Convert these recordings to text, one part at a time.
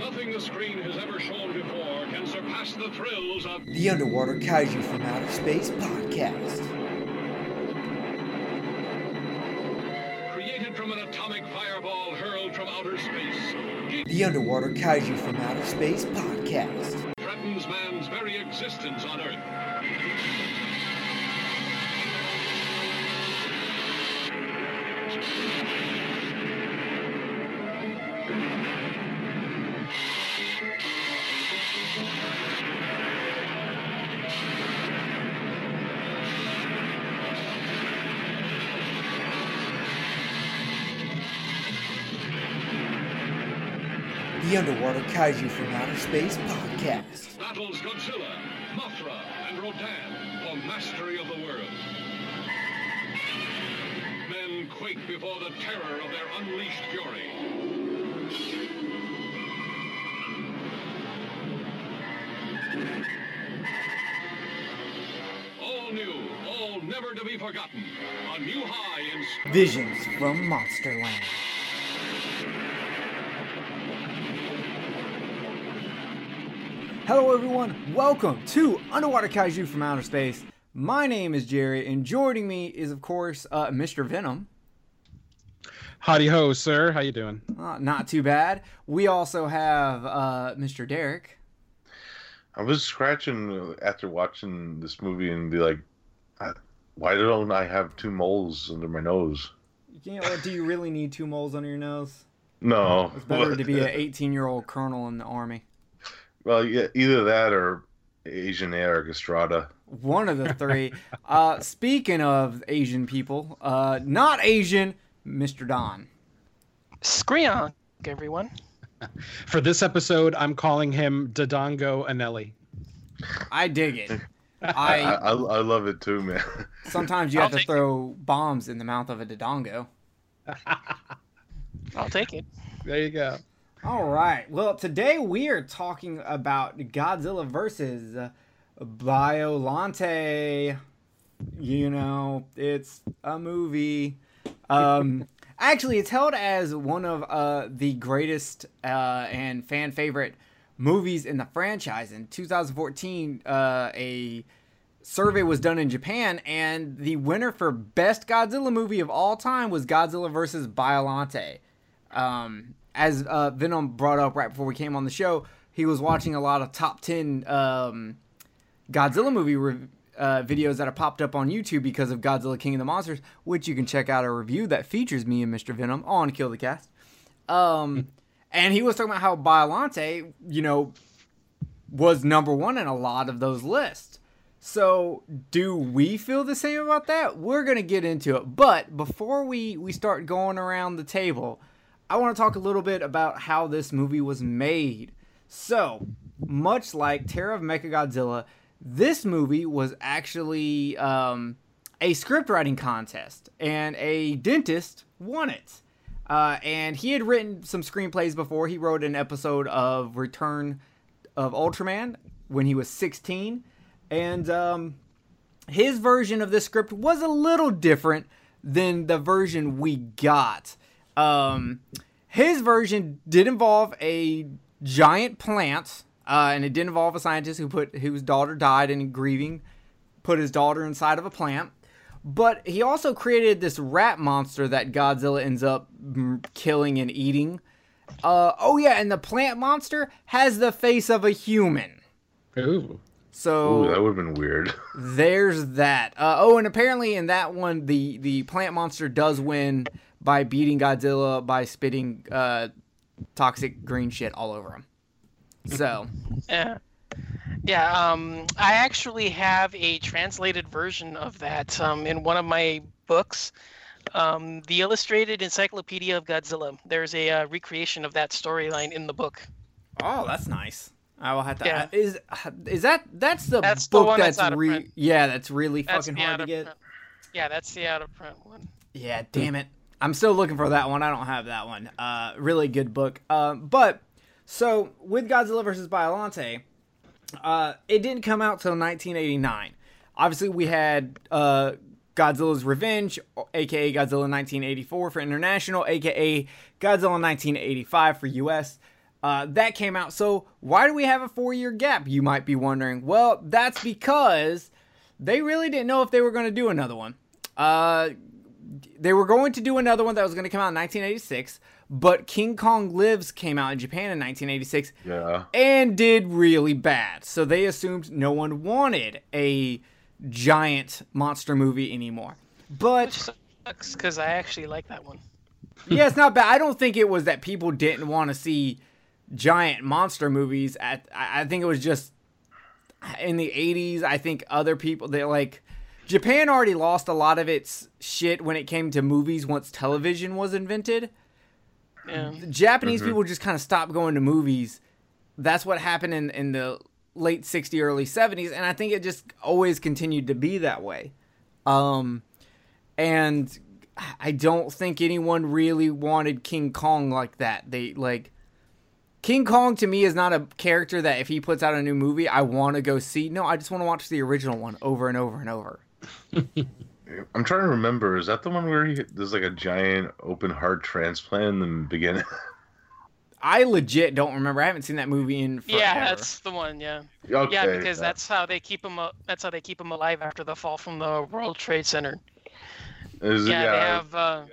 Nothing the screen has ever shown before can surpass the thrills of the Underwater Kaiju from Outer Space podcast. Created from an atomic fireball hurled from outer space. The Underwater Kaiju from Outer Space podcast. Threatens man's very existence on Earth. The Underwater Kaiju from Outer Space podcast. Battles Godzilla, Mothra, and Rodan for mastery of the world. Men quake before the terror of their unleashed fury. All new, all never to be forgotten. A new high in Visions from Monsterland. Hello everyone, welcome to Underwater Kaiju from Outer Space. My name is Jerry, and joining me is, of course, Mr. Venom. Howdy ho, sir. How you doing? Not too bad. We also have Mr. Derek. I was scratching after watching this movie and be like, why don't I have two moles under my nose? You know what? Do you really need two moles under your nose? No. It's better to be an 18-year-old colonel in the army. Well, yeah, either that or Asian Eric Estrada. One of the three. Speaking of Asian people, not Asian, Mr. Don. Screonk, everyone. For this episode, I'm calling him Dodongo Anelli. I dig it. I love it too, man. Sometimes you have to throw bombs in the mouth of a Dodongo. I'll take it. There you go. All right. Well, today we are talking about Godzilla versus Biollante. You know, it's a movie. Actually, it's held as one of the greatest and fan favorite movies in the franchise. In 2014, a survey was done in Japan, and the winner for best Godzilla movie of all time was Godzilla versus Biollante. As Venom brought up right before we came on the show, he was watching a lot of top 10 Godzilla movie videos that have popped up on YouTube because of Godzilla King of the Monsters, which you can check out a review that features me and Mr. Venom on Kill the Cast. And he was talking about how Biollante, you know, was number one in a lot of those lists. So do we feel the same about that? We're going to get into it. But before we start going around the table, I want to talk a little bit about how this movie was made. So, much like Terror of Mechagodzilla, this movie was actually a script writing contest, and a dentist won it. And he had written some screenplays before. He wrote an episode of Return of Ultraman when he was 16, and his version of this script was a little different than the version we got. His version did involve a giant plant, and it did involve a scientist whose daughter died and grieving, put his daughter inside of a plant. But he also created this rat monster that Godzilla ends up killing and eating. And the plant monster has the face of a human. Ooh. So that would have been weird. There's that. And apparently in that one, the plant monster does win by beating Godzilla by spitting toxic green shit all over him. So. Yeah. I actually have a translated version of that in one of my books, The Illustrated Encyclopedia of Godzilla. There's a recreation of that storyline in the book. Oh, that's nice. I will have to. Yeah. That's book the one that's re. Yeah, that's really fucking hard to get. Print. Yeah, that's the out of print one. Yeah, damn it. I'm still looking for that one. I don't have that one. Really good book. But so with Godzilla vs. Biollante, it didn't come out till 1989. Obviously, we had Godzilla's Revenge, aka Godzilla 1984 for international, aka Godzilla 1985 for US. that came out. So why do we have a 4-year gap, you might be wondering? Well, that's because they really didn't know if they were going to do another one. They were going to do another one that was going to come out in 1986, but King Kong Lives came out in Japan in 1986 and did really bad. So they assumed no one wanted a giant monster movie anymore. But which sucks, because I actually like that one. Yeah, it's not bad. I don't think it was that people didn't want to see giant monster movies. I think it was just in the 80s, I think other people, they like... Japan already lost a lot of its shit when it came to movies once television was invented. Yeah. Japanese people just kind of stopped going to movies. That's what happened in the late 60s, early 70s, and I think it just always continued to be that way. And I don't think anyone really wanted King Kong like that. They like King Kong to me is not a character that if he puts out a new movie, I want to go see. No, I just want to watch the original one over and over and over. I'm trying to remember. Is that the one where there's like a giant open heart transplant in the beginning? I legit don't remember. I haven't seen that movie in forever. Yeah, that's the one. Yeah. Okay, yeah, because that's how they keep him. That's how they keep him alive after the fall from the World Trade Center. Is yeah, they have.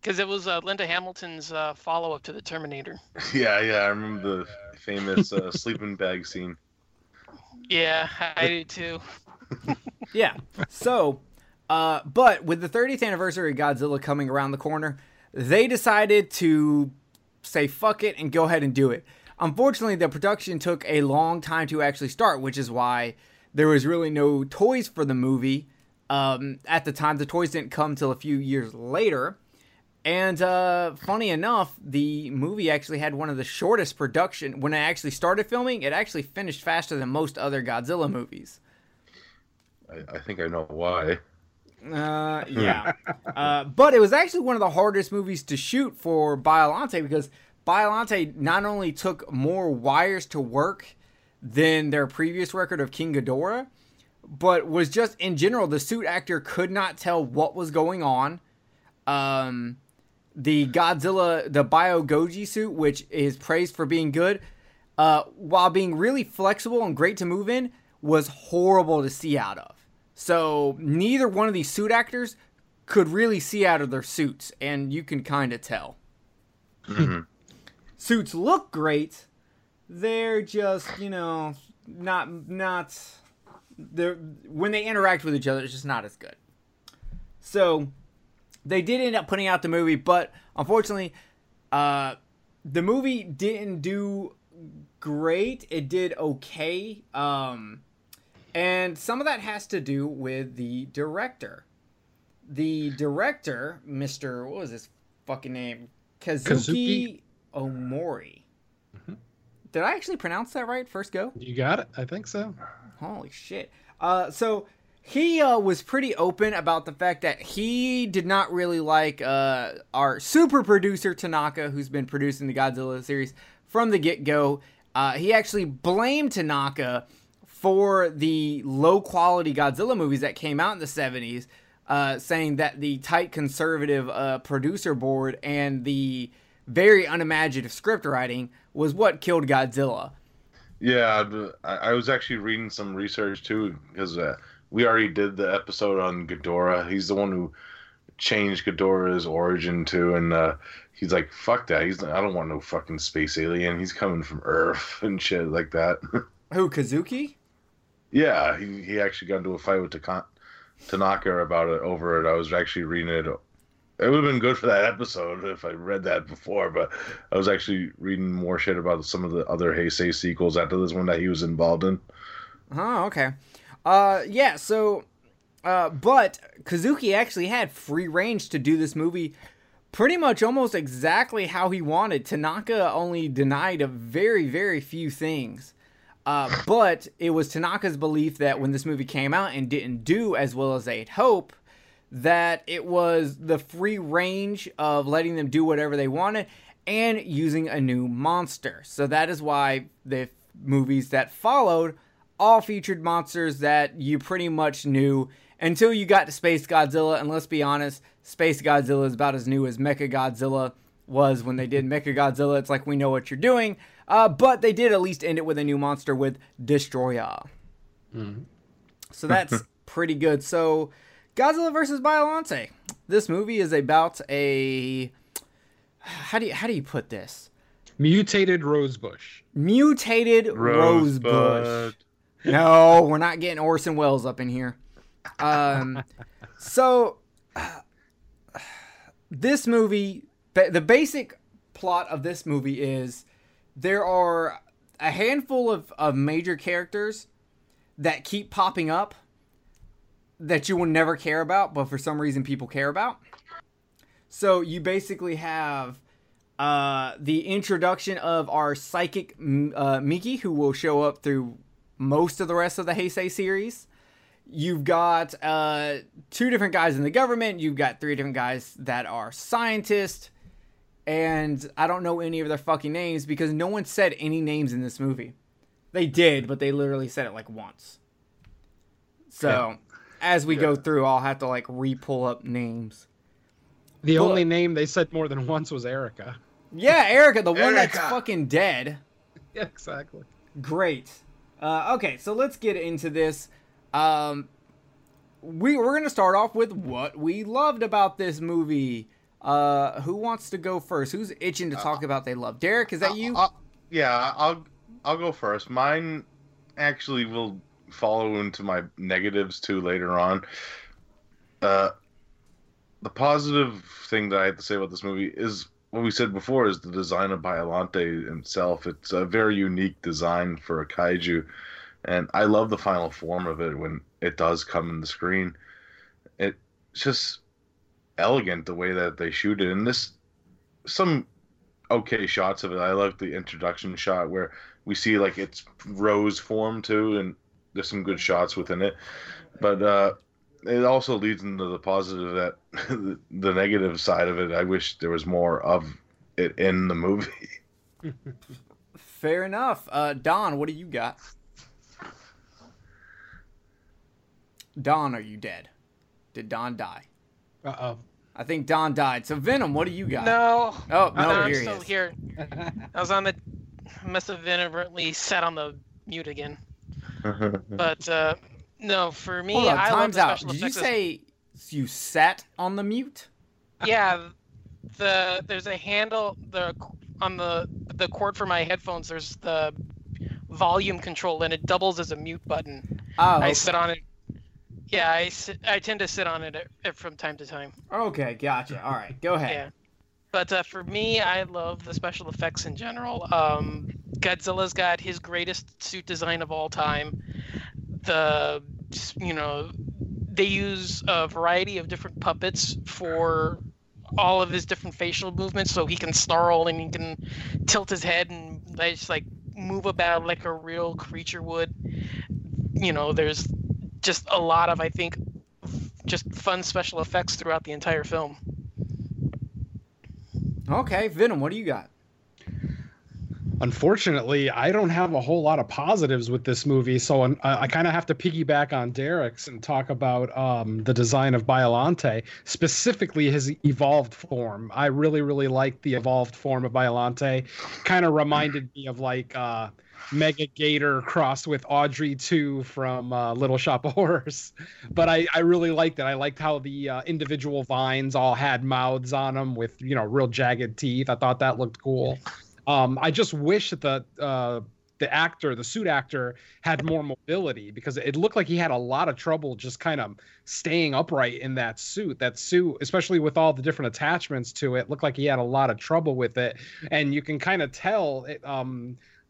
Because it was Linda Hamilton's follow-up to the Terminator. Yeah, I remember the famous sleeping bag scene. Yeah, I do too. Yeah. So, but with the 30th anniversary of Godzilla coming around the corner, they decided to say fuck it and go ahead and do it. Unfortunately, the production took a long time to actually start, which is why there was really no toys for the movie. At the time, the toys didn't come till a few years later. And funny enough, the movie actually had one of the shortest production. When it actually started filming, it actually finished faster than most other Godzilla movies. I think I know why. Yeah. But it was actually one of the hardest movies to shoot for Biollante, because Biollante not only took more wires to work than their previous record of King Ghidorah, but was just, in general, the suit actor could not tell what was going on. The Godzilla, the Biogoji suit, which is praised for being good, while being really flexible and great to move in, was horrible to see out of. So neither one of these suit actors could really see out of their suits, and you can kind of tell. Mm-hmm. Suits look great. They're just, you know, not. When they interact with each other, it's just not as good. So they did end up putting out the movie, but unfortunately, the movie didn't do great. It did okay. And some of that has to do with the director. The director, Mr. What was his fucking name? Kazuki Omori. Mm-hmm. Did I actually pronounce that right first go? You got it. I think so. Holy shit. So he was pretty open about the fact that he did not really like our super producer Tanaka, who's been producing the Godzilla series from the get-go. He actually blamed Tanaka for the low-quality Godzilla movies that came out in the 70s, saying that the tight conservative producer board and the very unimaginative script writing was what killed Godzilla. Yeah, I was actually reading some research, too, because we already did the episode on Ghidorah. He's the one who changed Ghidorah's origin to, and he's like, fuck that. I don't want no fucking space alien. He's coming from Earth and shit like that. Who, Kazuki? Yeah, he actually got into a fight with Tanaka about it over it. I was actually reading it. It would have been good for that episode if I read that before, but I was actually reading more shit about some of the other Heisei sequels after this one that he was involved in. Oh, okay. Yeah, so... but Kazuki actually had free range to do this movie pretty much almost exactly how he wanted. Tanaka only denied a very, very few things. But it was Tanaka's belief that when this movie came out and didn't do as well as they'd hope, that it was the free range of letting them do whatever they wanted and using a new monster. So that is why the movies that followed all featured monsters that you pretty much knew until you got to Space Godzilla. And let's be honest, Space Godzilla is about as new as Mechagodzilla was when they did Mechagodzilla. It's like, we know what you're doing. But they did at least end it with a new monster with Destroya. Mm-hmm. So that's pretty good. So Godzilla vs. Biollante. This movie is about a... How do you put this? Mutated Rosebush. Mutated Rosebush. No, we're not getting Orson Welles up in here. This movie, the basic plot of this movie is there are a handful of major characters that keep popping up that you will never care about, but for some reason people care about. So you basically have the introduction of our psychic Miki, who will show up through most of the rest of the Heisei series. You've got two different guys in the government. You've got three different guys that are scientists. And I don't know any of their fucking names because no one said any names in this movie. They did, but they literally said it like once. So as we go through, I'll have to like re-pull up names. The only name they said more than once was Erica. Yeah, Erica, the one that's fucking dead. Yeah, exactly. Great. Okay, so let's get into this. We're going to start off with what we loved about this movie. Who wants to go first? Who's itching to talk about they love? Derek, is that you? I'll go first. Mine actually will follow into my negatives too later on. The positive thing that I have to say about this movie is what we said before is the design of Biollante himself. It's a very unique design for a kaiju, and I love the final form of it when it does come in the screen. It's just elegant the way that they shoot it, and this some okay shots of it. I like the introduction shot where we see like its rose form too, and there's some good shots within it, but it also leads into the positive that the negative side of it. I wish there was more of it in the movie. Fair enough. Don, what do you got? Don, are you dead? Did Don die? Uh-oh. I think Don died. So Venom, what do you got? No. Oh, no, I'm still here. I was on the... must have inadvertently sat on the mute again. But, no, for me, hold on, I love the special effects. Did you say you sat on the mute? Yeah, there's a handle on the cord for my headphones. There's the volume control, and it doubles as a mute button. Oh, okay. I sit on it. Yeah, I tend to sit on it from time to time. Okay, gotcha. All right, go ahead. Yeah. But for me, I love the special effects in general. Godzilla's got his greatest suit design of all time. They use a variety of different puppets for all of his different facial movements, so he can snarl and he can tilt his head and just like move about like a real creature would. You know, there's just a lot of, I think, just fun special effects throughout the entire film. Okay, Venom, what do you got? Unfortunately, I don't have a whole lot of positives with this movie, so I kind of have to piggyback on Derek's and talk about the design of Biollante, specifically his evolved form. I really, really like the evolved form of Biollante. Kind of reminded me of like Mega Gator crossed with Audrey 2 from Little Shop of Horrors. But I really liked it. I liked how the individual vines all had mouths on them with, you know, real jagged teeth. I thought that looked cool. I just wish that the suit actor had more mobility, because it looked like he had a lot of trouble just kind of staying upright in that suit. That suit, especially with all the different attachments to it, looked like he had a lot of trouble with it. And you can kind of tell it,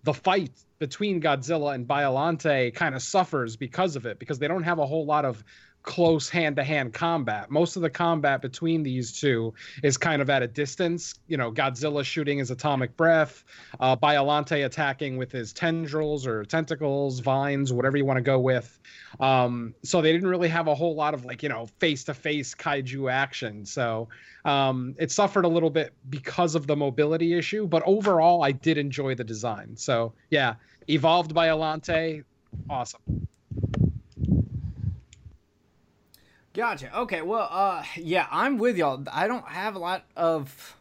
the fight between Godzilla and Biollante kind of suffers because of it, because they don't have a whole lot of close hand-to-hand combat. Most of the combat between these two is kind of at a distance. You know, Godzilla shooting his atomic breath, Biollante attacking with his tendrils or tentacles, vines, whatever you want to go with. So they didn't really have a whole lot of like, you know, face-to-face kaiju action. So it suffered a little bit because of the mobility issue, but overall I did enjoy the design. So yeah, evolved Biollante, awesome. Gotcha. Okay, well, yeah, I'm with y'all. I don't have a lot of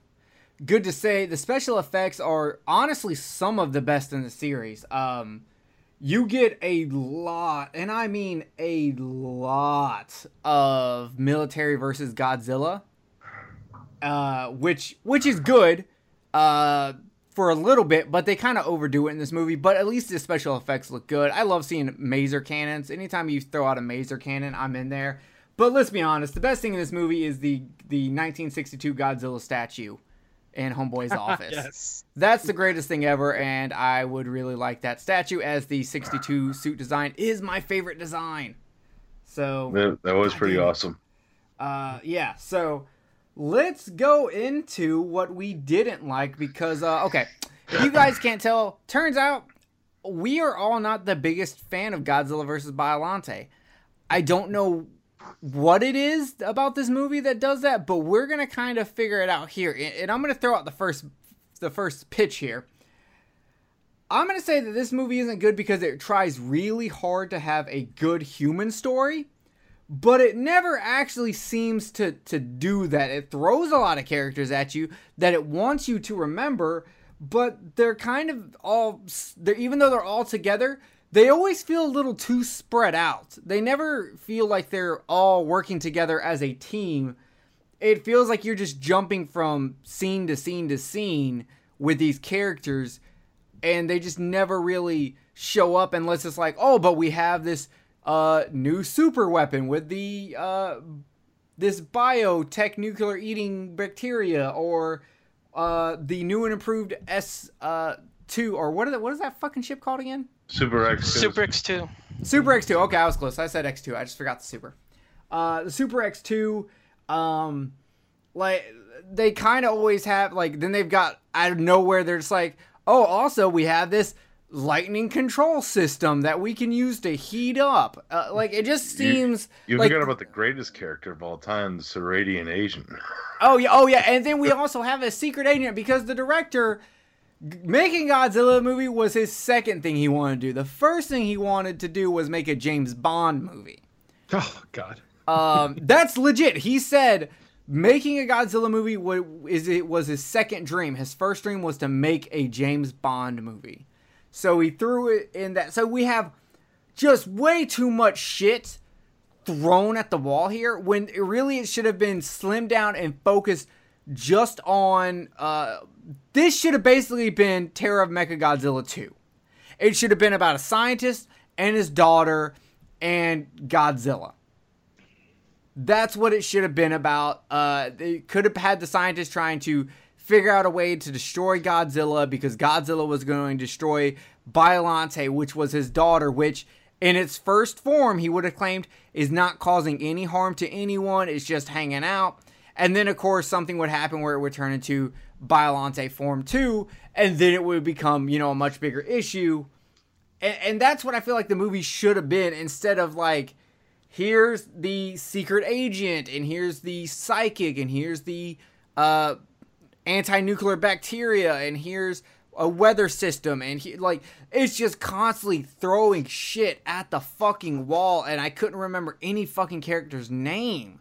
good to say. The special effects are honestly some of the best in the series. You get a lot, and I mean a lot, of military versus Godzilla, which is good for a little bit, but they kind of overdo it in this movie. But at least the special effects look good. I love seeing maser cannons. Anytime you throw out a maser cannon, I'm in there. But let's be honest, the best thing in this movie is the 1962 Godzilla statue in Homeboy's office. Yes. That's the greatest thing ever, and I would really like that statue, as the 62 suit design is my favorite design. So that was pretty awesome. Yeah, so let's go into what we didn't like, because, okay, if you guys can't tell, turns out we are all not the biggest fan of Godzilla vs. Biollante. I don't know what it is about this movie that does that, but we're gonna kind of figure it out here, and I'm gonna throw out the first pitch here. I'm gonna say that this movie isn't good because it tries really hard to have a good human story, but it never actually seems to do that. It throws a lot of characters at you that it wants you to remember, but they're kind of all there, even though they're all together. They always feel a little too spread out. They never feel like they're all working together as a team. It feels like you're just jumping from scene to scene to scene with these characters, and they just never really show up unless it's like, oh, but we have this new super weapon with the this biotech nuclear eating bacteria, or the new and improved S2, or what is that fucking ship called again? Super X2. Super X2. Okay, I was close. I said X2. I just forgot the super. The Super X2, like, they kind of always have, like, then they've got, out of nowhere, they're just like, oh, also, we have this lightning control system that we can use to heat up. Like, it just seems... You forgot about the greatest character of all time, the Seradian agent. Oh, yeah. And then we also have a secret agent, because the director... Making Godzilla movie was his second thing he wanted to do. The first thing he wanted to do was make a James Bond movie. Oh, God. That's legit. He said making a Godzilla movie was his second dream. His first dream was to make a James Bond movie. So he threw it in that. So we have just way too much shit thrown at the wall here, when it should have been slimmed down and focused just on... This should have basically been Terror of Mechagodzilla 2. It should have been about a scientist and his daughter and Godzilla. That's what it should have been about. It could have had the scientist trying to figure out a way to destroy Godzilla, because Godzilla was going to destroy Biollante, which was his daughter, which in its first form he would have claimed is not causing any harm to anyone. It's just hanging out. And then, of course, something would happen where it would turn into Biollante Form 2, and then it would become, a much bigger issue. And that's what I feel like the movie should have been, instead of, like, here's the secret agent, and here's the psychic, and here's the anti-nuclear bacteria, and here's a weather system, and, it's just constantly throwing shit at the fucking wall, and I couldn't remember any fucking character's name.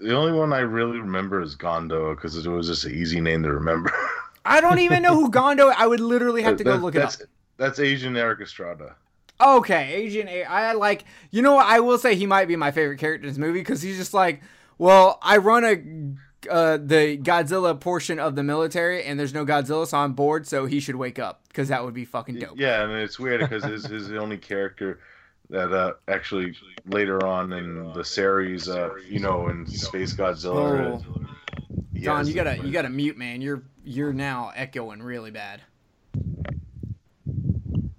The only one I really remember is Gondo, because it was just an easy name to remember. I don't even know who Gondo is. I would literally have to go look it up. That's Agent Eric Estrada. Okay, Agent Eric. I like... You know what? I will say he might be my favorite character in this movie, because he's just like, well, I run the Godzilla portion of the military, and there's no Godzilla, so I'm bored, so he should wake up, because that would be fucking dope. Yeah, and it's weird, because his the only character... That actually later on in the series, in Space Godzilla. Oh. Don, you gotta mute, man. You're now echoing really bad.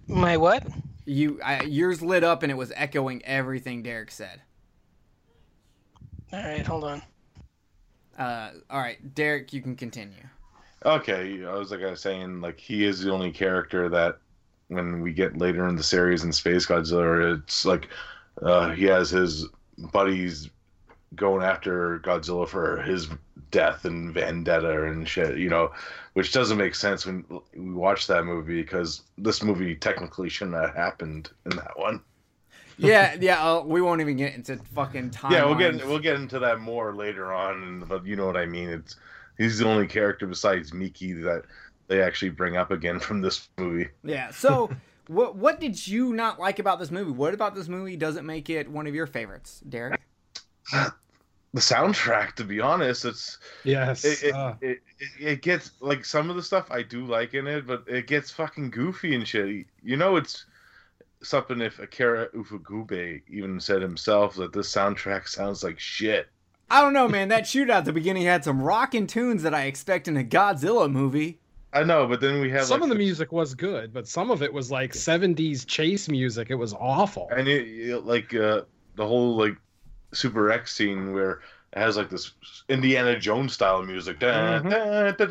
My what? Yours lit up and it was echoing everything Derek said. All right, hold on. All right, Derek, you can continue. Okay, I was saying he is the only character that. When we get later in the series in Space Godzilla, it's like he has his buddies going after Godzilla for his death and vendetta and shit, which doesn't make sense when we watch that movie, because this movie technically shouldn't have happened in that one. Yeah. We won't even get into fucking time. Yeah, we'll get into that more later on, but you know what I mean. It's He's the only character besides Miki that they actually bring up again from this movie. Yeah. So what did you not like about this movie? What about this movie doesn't make it one of your favorites, Derek? The soundtrack, to be honest. It's it gets, like, some of the stuff I do like in it, but it gets fucking goofy and shit. You know, it's something if Akira Ifukube even said himself that this soundtrack sounds like shit. I don't know, man. That shootout at the beginning had some rockin' tunes that I expect in a Godzilla movie. I know, but then we have some, like, of the music was good, but some of it was like 70s chase music. It was awful. And the whole like Super X scene where it has like this Indiana Jones style music, like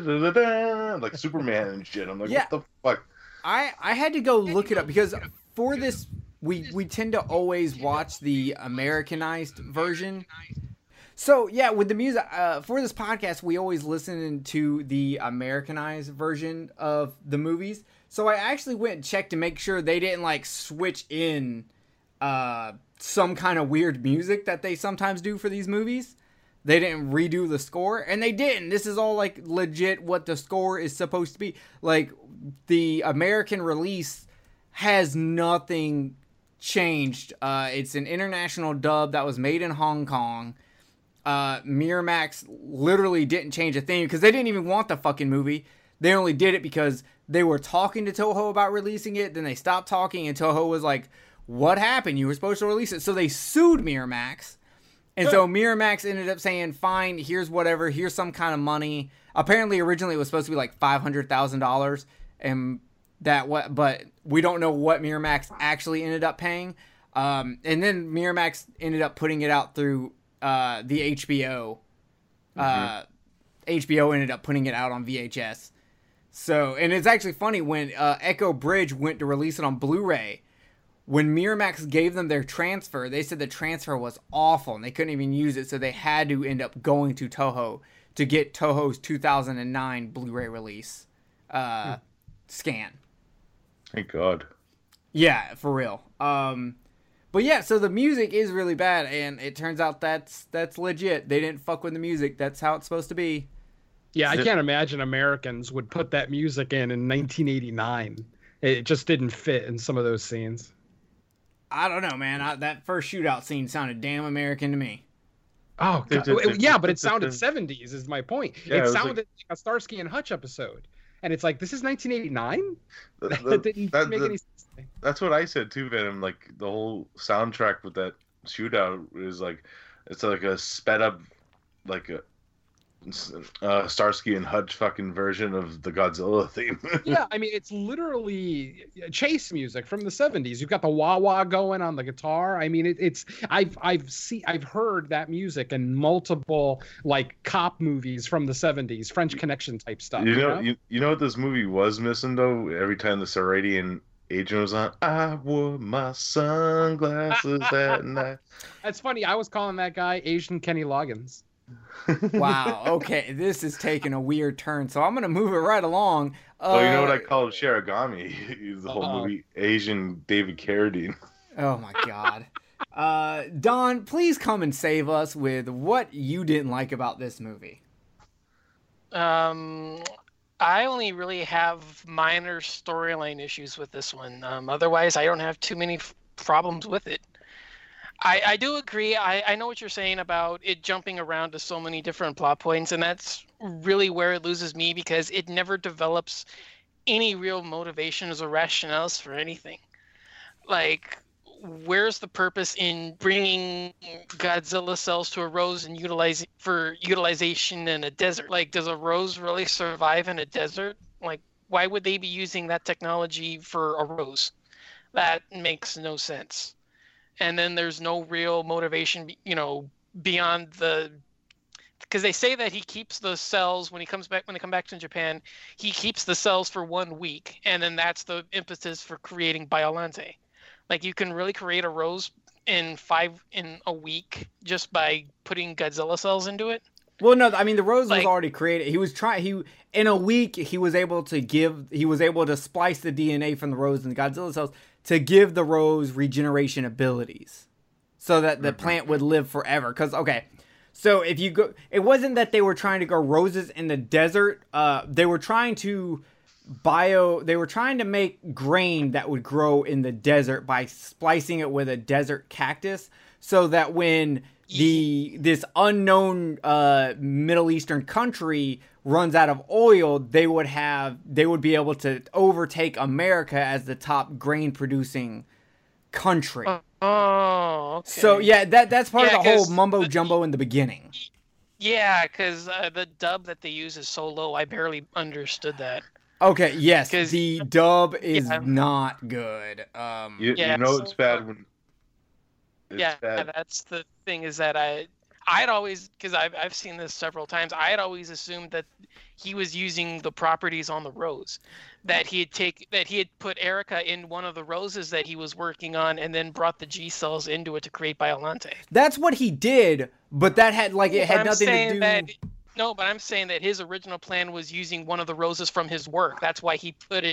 Superman and shit. I'm like, yeah, what the fuck? I had to go look it up because for this we tend to always watch the Americanized version. So, yeah, with the music, for this podcast, we always listen to the Americanized version of the movies. So I actually went and checked to make sure they didn't, like, switch in some kind of weird music that they sometimes do for these movies. They didn't redo the score, and they didn't. This is all, like, legit what the score is supposed to be. Like, the American release has nothing changed. It's an international dub that was made in Hong Kong. Miramax literally didn't change a thing because they didn't even want the fucking movie. They only did it because they were talking to Toho about releasing it. Then they stopped talking and Toho was like, what happened? You were supposed to release it. So they sued Miramax. And so Miramax ended up saying, fine, here's whatever. Here's some kind of money. Apparently, originally it was supposed to be like $500,000. And but we don't know what Miramax actually ended up paying. And then Miramax ended up putting it out through the HBO, HBO ended up putting it out on VHS. So, and it's actually funny when Echo Bridge went to release it on Blu-ray, when Miramax gave them their transfer, they said the transfer was awful and they couldn't even use it. So they had to end up going to Toho to get Toho's 2009 Blu-ray release, scan. Thank God. Yeah, for real. But yeah, so the music is really bad, and it turns out that's legit. They didn't fuck with the music. That's how it's supposed to be. Yeah, I can't imagine Americans would put that music in 1989. It just didn't fit in some of those scenes. I don't know, man. That first shootout scene sounded damn American to me. Oh, God. Yeah, but it sounded 70s is my point. Yeah, it sounded like a Starsky and Hutch episode. And it's like, this is 1989? That didn't make any sense. That's what I said too, Venom. Like, the whole soundtrack with that shootout is like, it's like a sped up, like a Starsky and Hutch fucking version of the Godzilla theme. Yeah, I mean, it's literally chase music from the 70s. You've got the wah wah going on the guitar. I mean, it's I've heard that music in multiple, like, cop movies from the 70s, French Connection type stuff. You know what this movie was missing though? Every time the Saradian agent was on, I wore my sunglasses that night. That's funny. I was calling that guy Asian Kenny Loggins. Wow. Okay. This is taking a weird turn, so I'm going to move it right along. Well, you know what I call Sharigami? The whole movie, Asian David Carradine. Oh, my God. Don, please come and save us with what you didn't like about this movie. I only really have minor storyline issues with this one. Otherwise, I don't have too many problems with it. I do agree. I know what you're saying about it jumping around to so many different plot points, and that's really where it loses me because it never develops any real motivations or rationales for anything. Like, where's the purpose in bringing Godzilla cells to a rose and utilization in a desert? Like, does a rose really survive in a desert? Like, why would they be using that technology for a rose? That makes no sense. And then there's no real motivation, you know, beyond because they say that he keeps the cells when they come back to Japan, he keeps the cells for 1 week. And then that's the impetus for creating Biollante. Like, you can really create a rose in a week just by putting Godzilla cells into it. Well, no, I mean, the rose was already created. In a week, he was able to splice the DNA from the rose and the Godzilla cells to give the rose regeneration abilities so that the plant would live forever. Because, okay, So if you go, it wasn't that they were trying to grow roses in the desert. They were trying to make grain that would grow in the desert by splicing it with a desert cactus, so that when this unknown Middle Eastern country runs out of oil, they would be able to overtake America as the top grain producing country. Oh, okay. So yeah, that's part of the whole mumbo jumbo in the beginning. Yeah, because the dub that they use is so low, I barely understood that. Okay, yes, the dub is not good. It's bad when. That's the thing, is that I'd always, because I've seen this several times, I had always assumed that he was using the properties on the rose, that he had put Erica in one of the roses that he was working on, and then brought the G cells into it to create Biollante. That's what he did, but that had nothing to do. No, but I'm saying that his original plan was using one of the roses from his work. That's why he put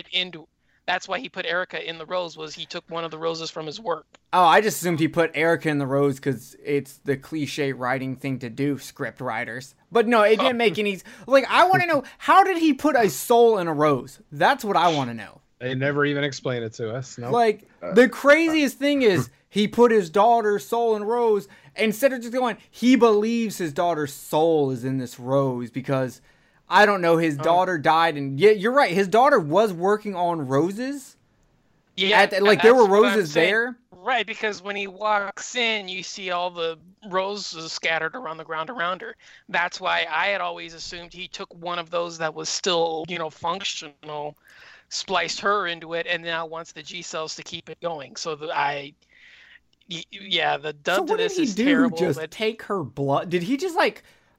Erica in the rose, was he took one of the roses from his work. Oh, I just assumed he put Erica in the rose because it's the cliche writing thing to do, script writers. But no, it didn't make any... I want to know, how did he put a soul in a rose? That's what I want to know. They never even explained it to us. Nope. The craziest thing is, he put his daughter's soul in a rose, instead of just going, he believes his daughter's soul is in this rose because... I don't know. His daughter died, and yeah, you're right. His daughter was working on roses. Yeah, there were roses there. Right, because when he walks in, you see all the roses scattered around the ground around her. That's why I had always assumed he took one of those that was still, functional, spliced her into it, and now wants the G cells to keep it going. So the dub to this is terrible. So what did he do? Just take her blood? Did he just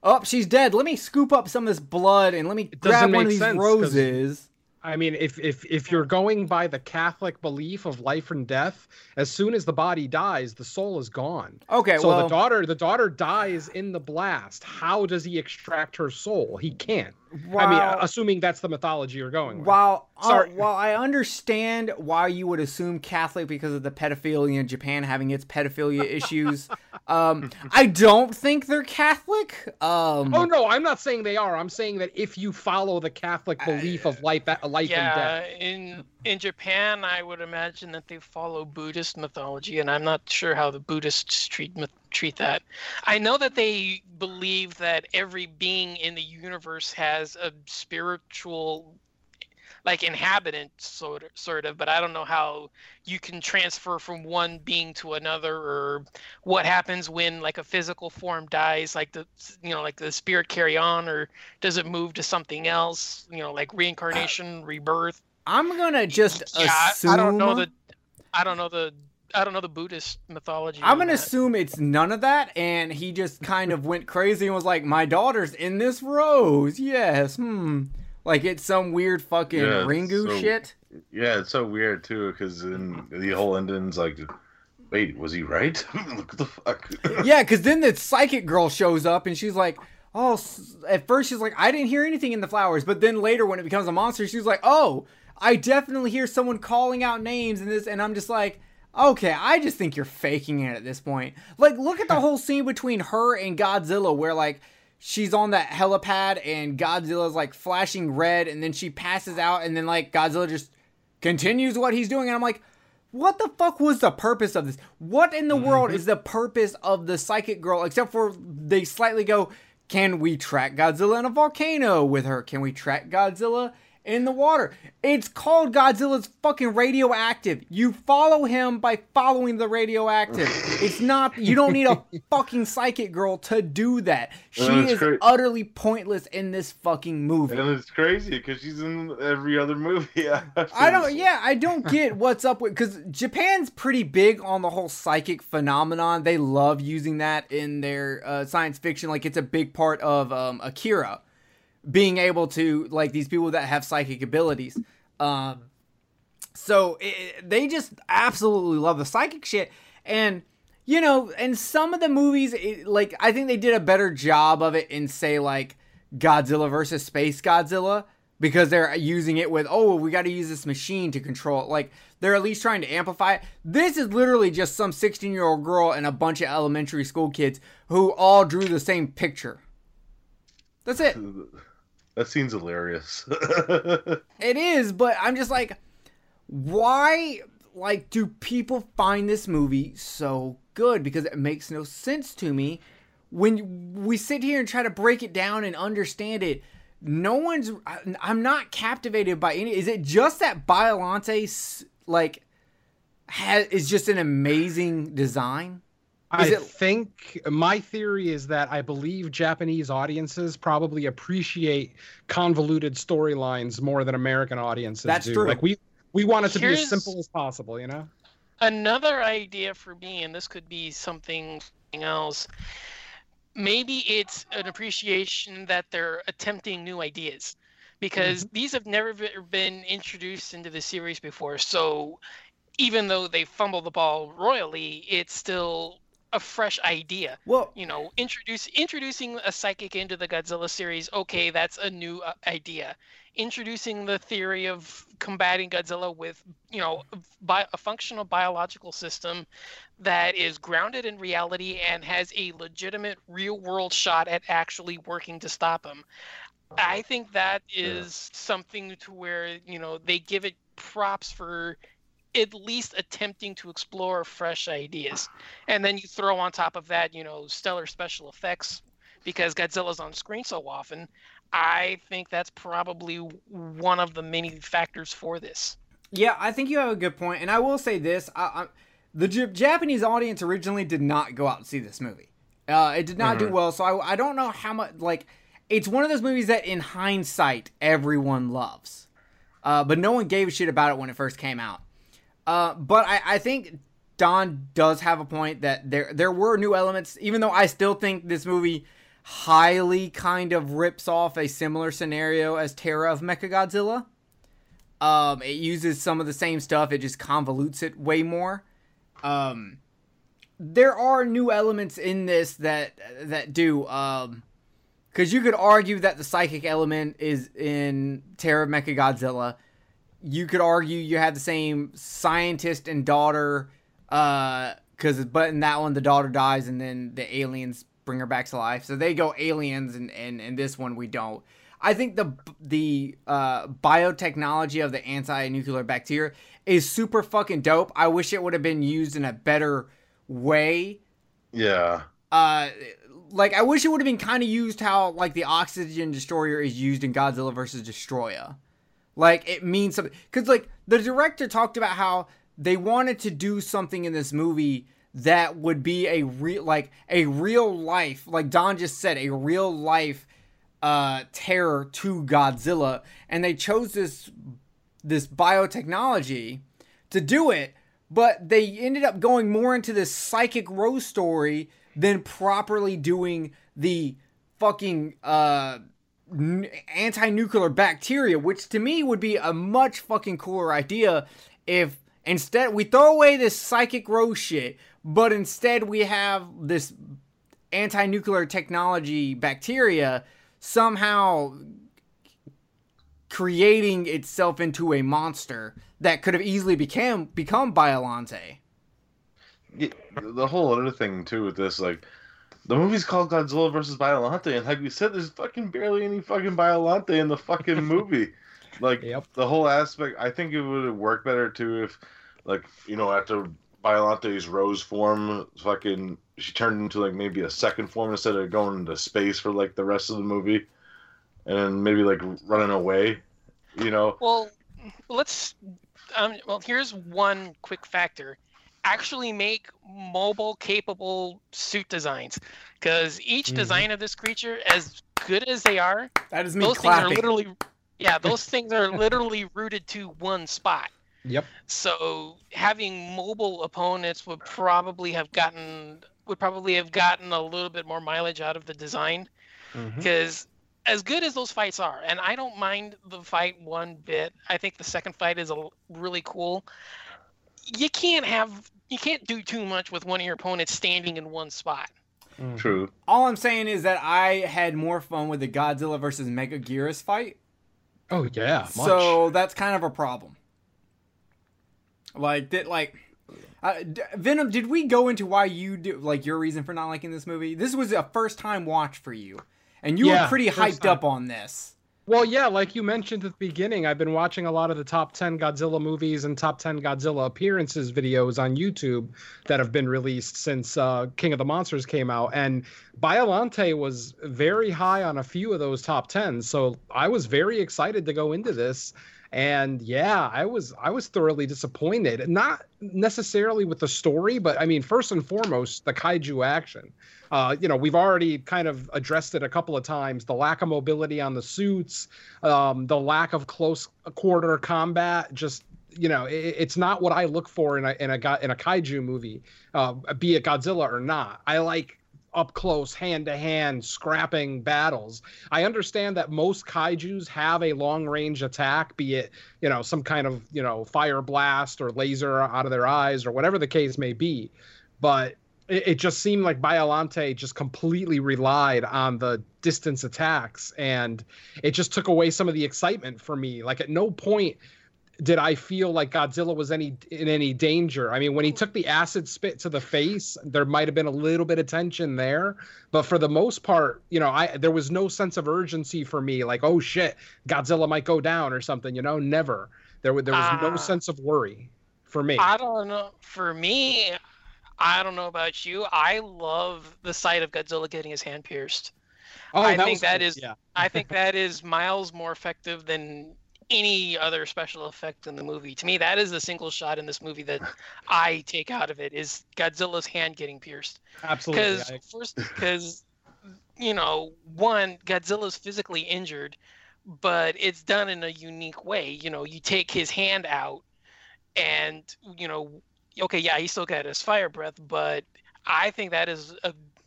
oh, she's dead. Let me scoop up some of this blood and let me grab one of these roses. I mean, if you're going by the Catholic belief of life and death, as soon as the body dies, the soul is gone. Okay, so the daughter dies in the blast. How does he extract her soul? He can't. Wow. I mean, assuming that's the mythology you're going with. While I understand why you would assume Catholic because of the pedophilia in Japan having its pedophilia issues, I don't think they're Catholic. Oh, no, I'm not saying they are. I'm saying that if you follow the Catholic belief of life and death. In Japan, I would imagine that they follow Buddhist mythology, and I'm not sure how the Buddhists treat that. I know that they believe that every being in the universe has a spiritual inhabitant sort of, but I don't know how you can transfer from one being to another, or what happens when a physical form dies, the spirit carry on, or does it move to something else, reincarnation, rebirth. I'm going to just assume I don't know the Buddhist mythology. I'm going to assume it's none of that, and he just kind of went crazy and was like, my daughter's in this rose, yes, it's some weird fucking Ringu shit. Yeah, it's so weird, too, because in the whole ending's wait, was he right? Look at the fuck. Yeah, because then the psychic girl shows up, and she's like, oh, at first she's like, I didn't hear anything in the flowers, but then later when it becomes a monster, she's like, oh, I definitely hear someone calling out names, and I'm just like... Okay, I just think you're faking it at this point. Look at the whole scene between her and Godzilla where, she's on that helipad and Godzilla's, flashing red, and then she passes out, and then, Godzilla just continues what he's doing. And I'm like, what the fuck was the purpose of this? What in the world is the purpose of the psychic girl? Except for they slightly go, can we track Godzilla in a volcano with her? Can we track Godzilla in the water? It's called Godzilla's fucking radioactive. You follow him by following the radioactive. It's not... You don't need a fucking psychic girl to do that. She is utterly pointless in this fucking movie. And it's crazy because she's in every other movie. I don't get what's up with... Because Japan's pretty big on the whole psychic phenomenon. They love using that in their science fiction. It's a big part of Akira. Being able to, these people that have psychic abilities. So they just absolutely love the psychic shit. And, in some of the movies, I think they did a better job of it in, say, Godzilla versus Space Godzilla. because they're using it with, oh, we got to use this machine to control it. Like, they're at least trying to amplify it. This is literally just some 16-year-old girl and a bunch of elementary school kids who all drew the same picture. That's it. That seems hilarious. It is, but I'm just like, why, like, do people find this movie so good? Because it makes no sense to me. When we sit here and try to break it down and understand it, I'm not captivated by any. Is it just that Biollante, like, is just an amazing design? I think my theory is that I believe Japanese audiences probably appreciate convoluted storylines more than American audiences That's do. True. Like, we want it to be as simple as possible, you know? Another idea for me, and this could be something else, maybe it's an appreciation that they're attempting new ideas, because these have never been introduced into the series before. So even though they fumble the ball royally, it's still a fresh idea. Well, you know, introducing a psychic into the Godzilla series, okay, that's a new idea. Introducing the theory of combating Godzilla with, you know, a functional biological system that is grounded in reality and has a legitimate real-world shot at actually working to stop him. I think that is something to where, you know, they give it props for at least attempting to explore fresh ideas. And then you throw on top of that, you know, stellar special effects, because Godzilla's on screen so often. I think that's probably one of the many factors for this. Yeah, I think you have a good point. And I will say this. The Japanese audience originally did not go out and see this movie. It did not do well. So I don't know how much, like, it's one of those movies that in hindsight, everyone loves. But no one gave a shit about it when it first came out. But I think Don does have a point that there were new elements, even though I still think this movie highly kind of rips off a similar scenario as Terra of Mechagodzilla. It uses some of the same stuff. It just convolutes it way more. There are new elements in this that do, because you could argue that the psychic element is in Terra of Mechagodzilla. You could argue you have the same scientist and daughter, but in that one the daughter dies and then the aliens bring her back to life. So they go aliens, and this one we don't. I think the biotechnology of the anti-nuclear bacteria is super fucking dope. I wish it would have been used in a better way. Yeah. Like, I wish it would have been kind of used how, like, the oxygen destroyer is used in Godzilla vs. Destoroyah. Like, it means something. Because, like, the director talked about how they wanted to do something in this movie that would be a real life, like Don just said, a real life terror to Godzilla, and they chose this biotechnology to do it, but they ended up going more into this psychic Rose story than properly doing the fucking anti-nuclear bacteria, which to me would be a much fucking cooler idea if instead we throw away this psychic Rose shit, but instead we have this anti-nuclear technology bacteria somehow creating itself into a monster that could have easily become Biollante. Yeah, the whole other thing too with this, like, the movie's called Godzilla vs. Biollante, and like we said, there's fucking barely any fucking Biollante in the fucking movie. Like, The whole aspect, I think it would work better too if, like, you know, after Biollante's Rose form, fucking, she turned into like maybe a second form instead of going into space for like the rest of the movie, and maybe like running away, you know. Well, here's one quick factor. Actually make mobile capable suit designs, because each design of this creature, as good as they are, that is me those clapping. Things are literally those things are literally rooted to one spot. Yep. So having mobile opponents would probably have gotten a little bit more mileage out of the design, because as good as those fights are, and I don't mind the fight one bit. I think the second fight is really cool. You can't do too much with one of your opponents standing in one spot. True. All I'm saying is that I had more fun with the Godzilla versus Megaguirus fight. Oh yeah. Much. So that's kind of a problem. Like that, like Venom. Did we go into why you do like your reason for not liking this movie? This was a first time watch for you, and you were pretty hyped up on this. Well, yeah, like you mentioned at the beginning, I've been watching a lot of the top 10 Godzilla movies and top 10 Godzilla appearances videos on YouTube that have been released since King of the Monsters came out. And Biollante was very high on a few of those top 10. So I was very excited to go into this. And yeah, I was thoroughly disappointed, not necessarily with the story, but I mean, first and foremost, the kaiju action. You know, we've already kind of addressed it a couple of times, the lack of mobility on the suits, the lack of close quarter combat, just, you know, it's not what I look for in a kaiju movie, be it Godzilla or not. I like up close, hand to hand, scrapping battles. I understand that most kaijus have a long range attack, be it, you know, some kind of, you know, fire blast or laser out of their eyes or whatever the case may be. But it just seemed like Biollante just completely relied on the distance attacks, and it just took away some of the excitement for me. Like at no point did I feel like Godzilla was in any danger. I mean, when he took the acid spit to the face, there might have been a little bit of tension there. But for the most part, you know, there was no sense of urgency for me. Like, oh, shit, Godzilla might go down or something, you know, never. There was no sense of worry for me. I don't know. For me, I don't know about you. I love the sight of Godzilla getting his hand pierced. Oh, I think that is miles more effective than any other special effect in the movie. To me, that is the single shot in this movie that I take out of it, is Godzilla's hand getting pierced. Absolutely. Because, you know, one, Godzilla's physically injured, but it's done in a unique way. You know, you take his hand out and, you know, okay, yeah, he still got his fire breath, but I think that is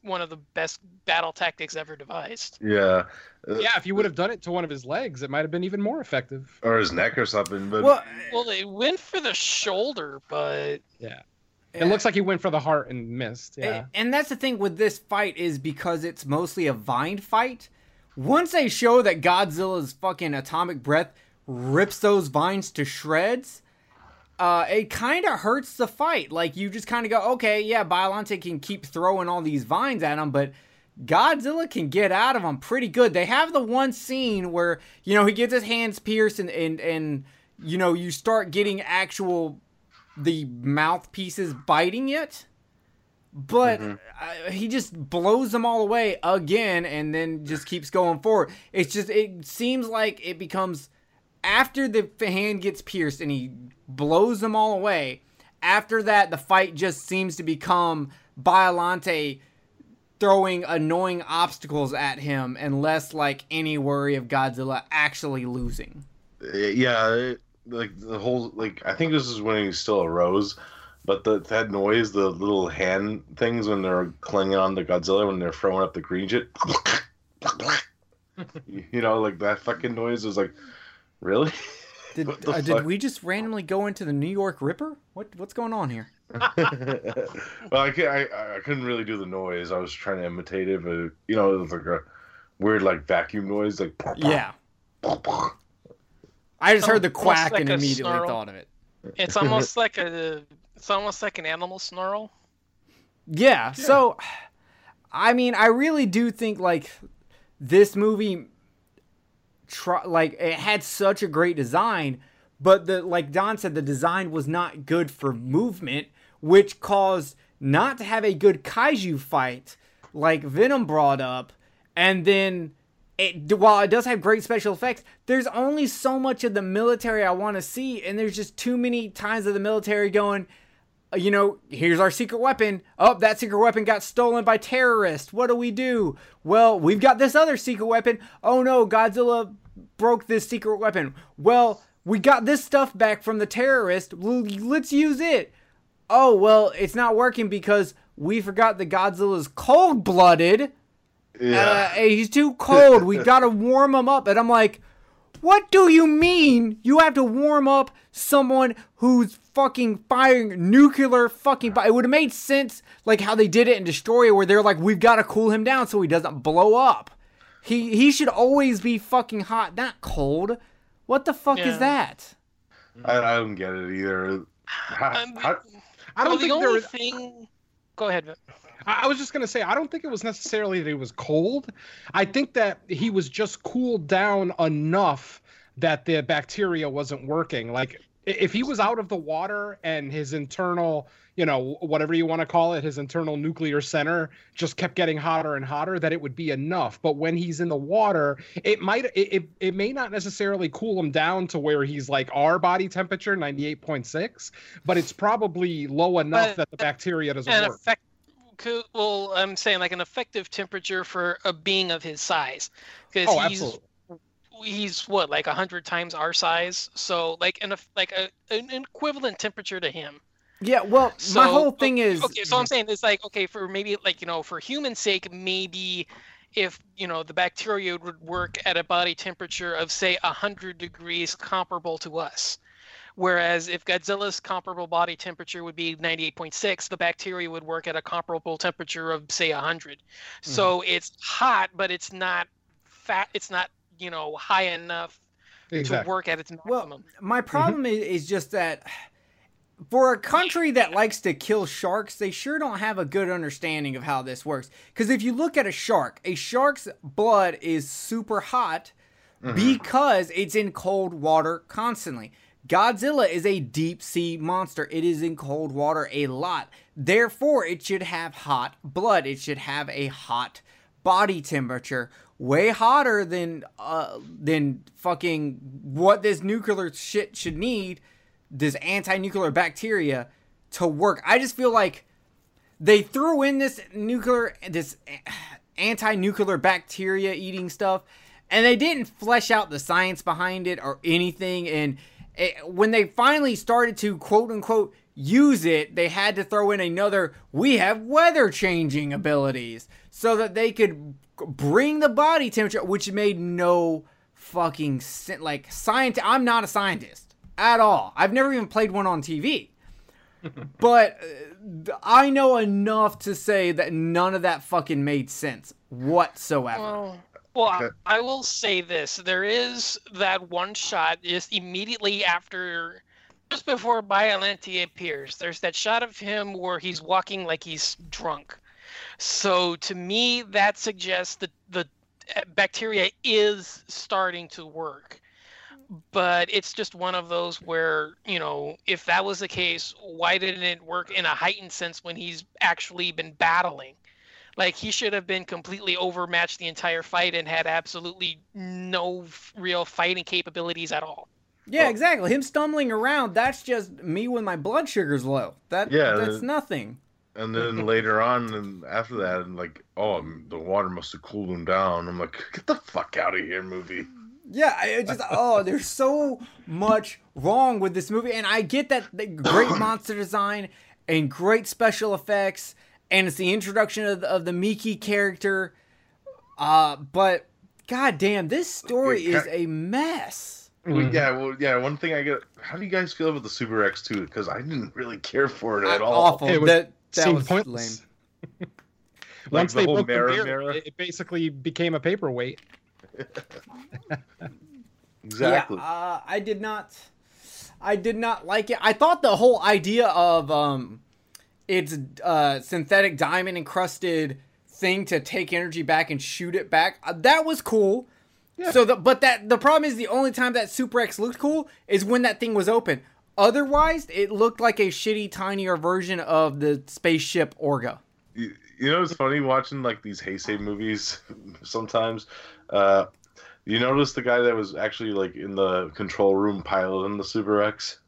one of the best battle tactics ever devised. Yeah. Yeah, if you would have done it to one of his legs, it might have been even more effective. Or his neck or something. But well, they went for the shoulder, but yeah. It looks like he went for the heart and missed. Yeah. And that's the thing with this fight, is because it's mostly a vine fight. Once they show that Godzilla's fucking atomic breath rips those vines to shreds, it kind of hurts the fight. Like, you just kind of go, okay, yeah, Biollante can keep throwing all these vines at him, but Godzilla can get out of them pretty good. They have the one scene where, you know, he gets his hands pierced and you know, you start getting the mouthpieces biting it. But he just blows them all away again and then just keeps going forward. It's just, it seems like it becomes... After the hand gets pierced and he blows them all away, after that, the fight just seems to become Biollante throwing annoying obstacles at him and less like any worry of Godzilla actually losing. Yeah, like the whole, like, I think this is when he still arose, but that noise, the little hand things when they're clinging on to Godzilla, when they're throwing up the green shit, you know, like that fucking noise was like, really? Did we just randomly go into the New York Ripper? What's going on here? Well, I couldn't really do the noise. I was trying to imitate it, but you know, it was like a weird like vacuum noise, like yeah. I just heard the quack like and immediately snarl. Thought of it. It's almost like an animal snarl. Yeah. So, I mean, I really do think like this movie. It had such a great design, but like Don said, the design was not good for movement, which caused not to have a good kaiju fight like Venom brought up. And then while it does have great special effects, there's only so much of the military I want to see, and there's just too many times of the military going, you know, here's our secret weapon. Oh, that secret weapon got stolen by terrorists. What do? Well, we've got this other secret weapon. Oh no, Godzilla broke this secret weapon. Well, we got this stuff back from the terrorist. Let's use it. Oh, well, it's not working because we forgot that Godzilla's cold-blooded. Yeah. He's too cold. We got to warm him up. And I'm like, what do you mean you have to warm up someone who's fucking firing nuclear fucking... It would have made sense, like, how they did it in Destroyer, where they're like, we've got to cool him down so he doesn't blow up. He should always be fucking hot, not cold. What the fuck is that? I don't get it either. I don't think there was... Go ahead. I was just going to say, I don't think it was necessarily that he was cold. I think that he was just cooled down enough that the bacteria wasn't working. Like, if he was out of the water and his internal, you know, whatever you want to call it, his internal nuclear center just kept getting hotter and hotter, that it would be enough. But when he's in the water, it may not necessarily cool him down to where he's like our body temperature, 98.6, but it's probably low enough that the bacteria doesn't work. Well, I'm saying like an effective temperature for a being of his size, because he's what, like 100 times our size, so like an equivalent temperature to him. Yeah, well, so, my whole thing is okay. So I'm saying it's like, okay, for maybe like, you know, for human sake, maybe if, you know, the bacteria would work at a body temperature of say 100 degrees, comparable to us. Whereas if Godzilla's comparable body temperature would be 98.6, the bacteria would work at a comparable temperature of say 100. Mm-hmm. So it's hot, but it's not fat. It's not, you know, high enough to work at its maximum. Well, my problem is just that for a country that likes to kill sharks, they sure don't have a good understanding of how this works. Because if you look at a shark's blood is super hot because it's in cold water constantly. Godzilla is a deep sea monster. It is in cold water a lot. Therefore, it should have hot blood. It should have a hot body temperature, way hotter than fucking what this nuclear shit should need, this anti-nuclear bacteria, to work. I just feel like they threw in this anti-nuclear bacteria eating stuff, and they didn't flesh out the science behind it or anything, and when they finally started to quote-unquote use it, they had to throw in another, we have weather-changing abilities, so that they could bring the body temperature, which made no fucking sense. Like, I'm not a scientist at all. I've never even played one on TV. But I know enough to say that none of that fucking made sense whatsoever. Well, I will say this. There is that one shot just immediately after, just before Biollante appears. There's that shot of him where he's walking like he's drunk. So to me, that suggests that the bacteria is starting to work. But it's just one of those where, you know, if that was the case, why didn't it work in a heightened sense when he's actually been battling? Like, he should have been completely overmatched the entire fight and had absolutely no real fighting capabilities at all. Yeah, exactly. Him stumbling around, that's just me when my blood sugar's low. That's nothing. And then later on, and after that, and like, oh, the water must have cooled him down. I'm like, get the fuck out of here, movie. Yeah, it just, there's so much wrong with this movie. And I get that the great monster design and great special effects, and it's the introduction of the Miki character. But goddamn, this story is a mess. Well, one thing I get, how do you guys feel about the Super X 2? Because I didn't really care for it at all. Awful. It was, that was pointless. Lame. Once they broke the beer, it basically became a paperweight. Exactly. Yeah, I did not like it. I thought the whole idea of it's a synthetic diamond encrusted thing to take energy back and shoot it back. That was cool. Yeah. But the problem is the only time that Super X looked cool is when that thing was open. Otherwise, it looked like a shitty, tinier version of the spaceship Orga. You know, it's funny watching like these Heisei movies sometimes. You notice the guy that was actually like in the control room piloting the Super X?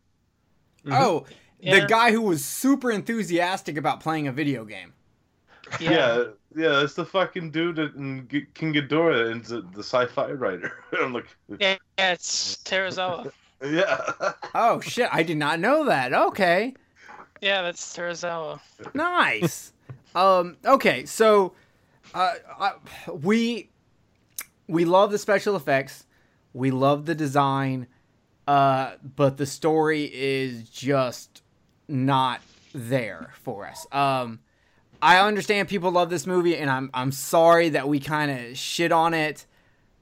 Mm-hmm. Oh, yeah. The guy who was super enthusiastic about playing a video game. Yeah, that's the fucking dude in King Ghidorah and the sci-fi writer. I'm like, yeah, it's Teruzawa. Yeah. Oh shit, I did not know that. Okay. Yeah, that's Teruzawa. Nice. Okay, so we love the special effects, we love the design, but the story is just not there for us. I understand people love this movie, and I'm sorry that we kind of shit on it,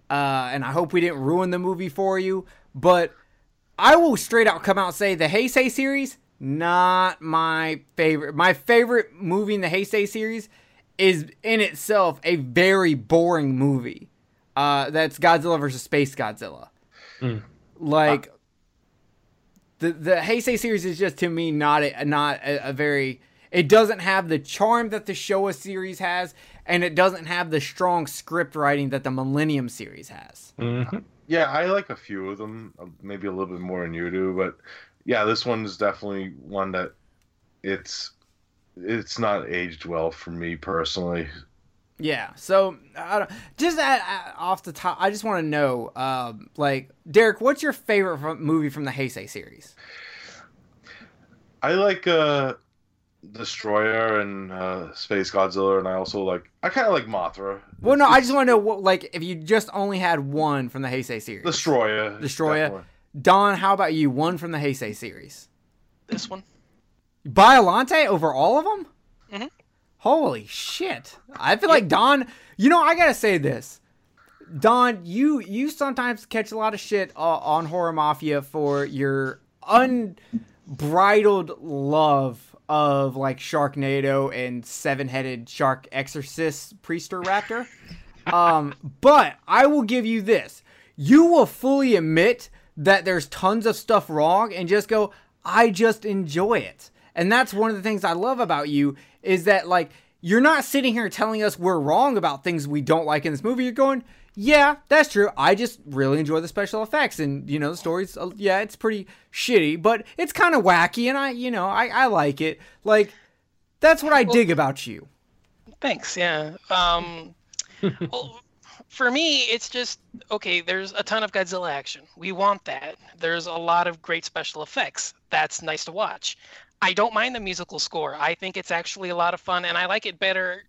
and I hope we didn't ruin the movie for you, But I will straight out come out and say the Heisei series, not my favorite. My favorite movie in the Heisei series is in itself a very boring movie. That's Godzilla versus Space Godzilla. Mm. Like the Heisei series is just to me not a very. It doesn't have the charm that the Showa series has, and it doesn't have the strong script writing that the Millennium series has. Mm-hmm. Yeah, I like a few of them, maybe a little bit more than you do, but yeah, this one is definitely one that it's not aged well for me personally. Yeah, so off the top, I just want to know, like Derek, what's your favorite movie from the Heisei series? I like Destroyer and Space Godzilla, and I kind of like Mothra. Well, no, I just want to know what, like, if you just only had one from the Heisei series. Destroyer. Definitely. Don, how about you? One from the Heisei series. This one. Biollante over all of them? Mm-hmm. Holy shit! I feel like Don. You know, I gotta say this, Don. You sometimes catch a lot of shit on Horror Mafia for your unbridled love of like Sharknado and seven-headed shark exorcist priester raptor. But I will give you this. You will fully admit that there's tons of stuff wrong and just go, I just enjoy it. And that's one of the things I love about you is that like you're not sitting here telling us we're wrong about things we don't like in this movie. You're going, yeah, that's true. I just really enjoy the special effects and, you know, the story's, yeah, it's pretty shitty, but it's kind of wacky and I like it. Like, that's what I dig about you. Thanks, yeah. Well, for me, it's just, okay, there's a ton of Godzilla action. We want that. There's a lot of great special effects. That's nice to watch. I don't mind the musical score. I think it's actually a lot of fun, and I like it better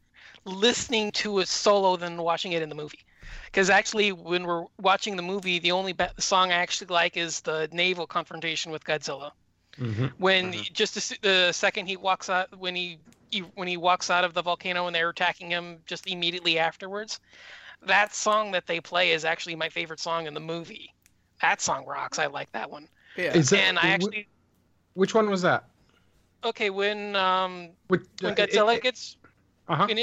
listening to a solo than watching it in the movie. Because actually, when we're watching the movie, the only song I actually like is the naval confrontation with Godzilla. Mm-hmm. When just the second he walks out, when he walks out of the volcano and they're attacking him, just immediately afterwards, that song that they play is actually my favorite song in the movie. That song rocks. I like that one. Yeah. Which one was that? Okay, when Godzilla gets. Uh-huh. And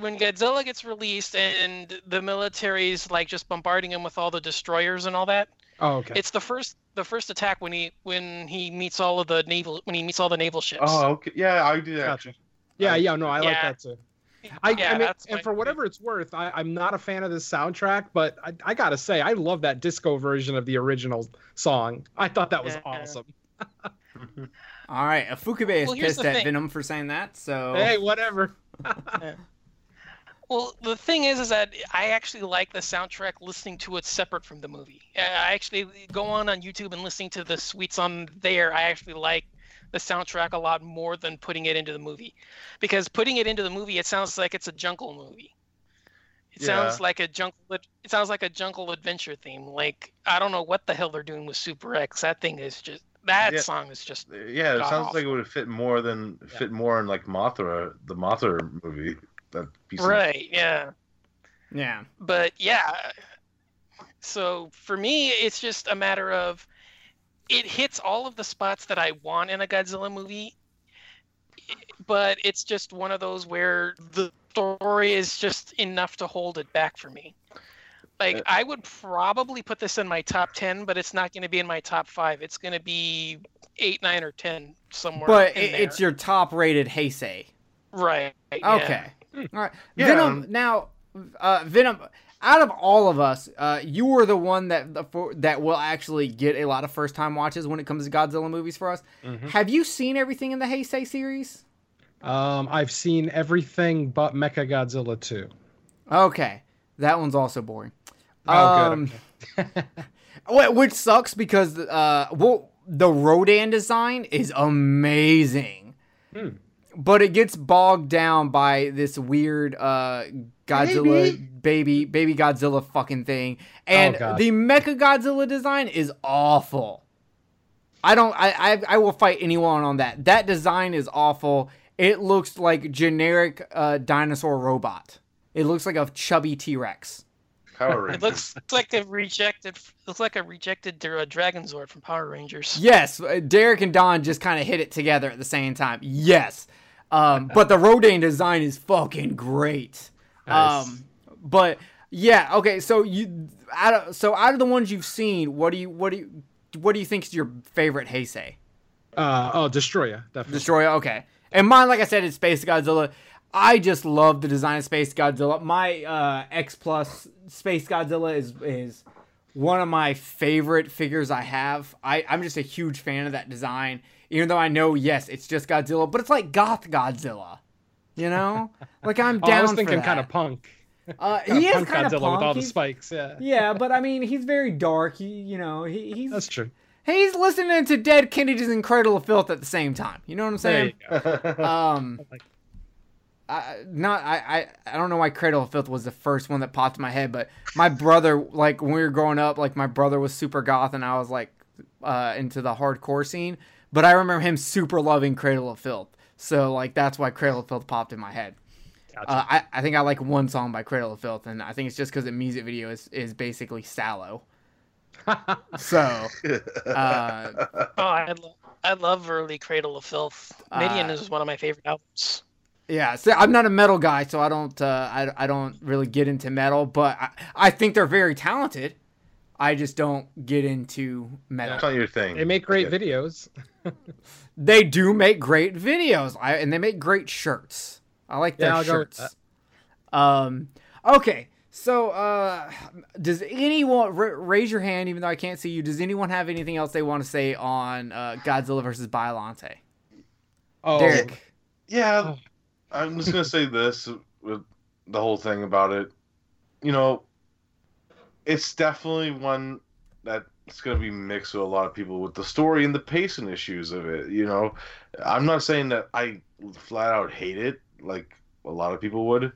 when Godzilla gets released and the military's like just bombarding him with all the destroyers and all that. Oh, okay. It's the first attack when he meets all of the naval ships. Oh, okay. Yeah, I do that. Gotcha. I like that too. I mean, and for whatever it's worth, I'm not a fan of this soundtrack, but I gotta say I love that disco version of the original song. I thought that was awesome. All right, Ifukube is pissed at Venom for saying that. So hey, whatever. Yeah. Well, the thing is that I actually like the soundtrack listening to it separate from the movie. I actually go on YouTube and listening to the suites on there. I actually like the soundtrack a lot more than putting it into the movie, because putting it into the movie, it sounds like it's a jungle movie. It sounds like a jungle adventure theme. Like, I don't know what the hell they're doing with Super X. That thing is just. That song is just it sounds awful. Like it would have fit more in like Mothra, the Mothra movie. That piece right? Of yeah. But yeah, so for me, it's just a matter of it hits all of the spots that I want in a Godzilla movie, but it's just one of those where the story is just enough to hold it back for me. Like, I would probably put this in my top 10, but it's not going to be in my top 5. It's going to be 8, 9, or 10 somewhere. But it's your top-rated Heisei. Right. Yeah. Okay. All right. Yeah. Venom, now, Venom, out of all of us, you were the one that will actually get a lot of first-time watches when it comes to Godzilla movies for us. Mm-hmm. Have you seen everything in the Heisei series? I've seen everything but Mechagodzilla 2. Okay. That one's also boring. Oh, good. Okay. Which sucks because the Rodan design is amazing, but it gets bogged down by this weird Godzilla baby Godzilla fucking thing, and the Mechagodzilla design is awful. I will fight anyone on that. That design is awful. It looks like generic dinosaur robot. It looks like a chubby T-Rex. Power Rangers. It looks like a rejected Dragon Zord from Power Rangers. Yes, Derek and Don just kind of hit it together at the same time. Yes. But the Rodan design is fucking great. Nice. But yeah, okay, so out of the ones you've seen, what do you think is your favorite Heisei? Destroyer, definitely. Destroyer, okay. And mine, like I said, is Space Godzilla. I just love the design of Space Godzilla. My X Plus Space Godzilla is one of my favorite figures I have. I'm just a huge fan of that design, even though I know, yes, it's just Godzilla, but it's like goth Godzilla, you know? Like, I'm down for that. I was thinking kind of punk. He is kind of Godzilla punk. With all the spikes, yeah. Yeah, but I mean, he's very dark. He's that's true. He's listening to Dead Kennedys and Cradle of Filth at the same time. You know what I'm saying? I don't know why Cradle of Filth was the first one that popped in my head, but my brother, like when we were growing up, like my brother was super goth and I was like into the hardcore scene, but I remember him super loving Cradle of Filth. So like, that's why Cradle of Filth popped in my head. Gotcha. I think I like one song by Cradle of Filth, and I think it's just because the music video is basically sallow. So, I love early Cradle of Filth. Midian is one of my favorite albums. Yeah, so I'm not a metal guy, so I don't really get into metal, but I think they're very talented. I just don't get into metal. That's not your thing. They make great videos. They do make great videos, and they make great shirts. I like their shirts. Okay, so does anyone raise your hand? Even though I can't see you, does anyone have anything else they want to say on Godzilla versus Biollante? Oh, Derek. Yeah. I'm just going to say this with the whole thing about it. You know, it's definitely one that's going to be mixed with a lot of people with the story and the pacing issues of it. You know, I'm not saying that I flat out hate it like a lot of people would.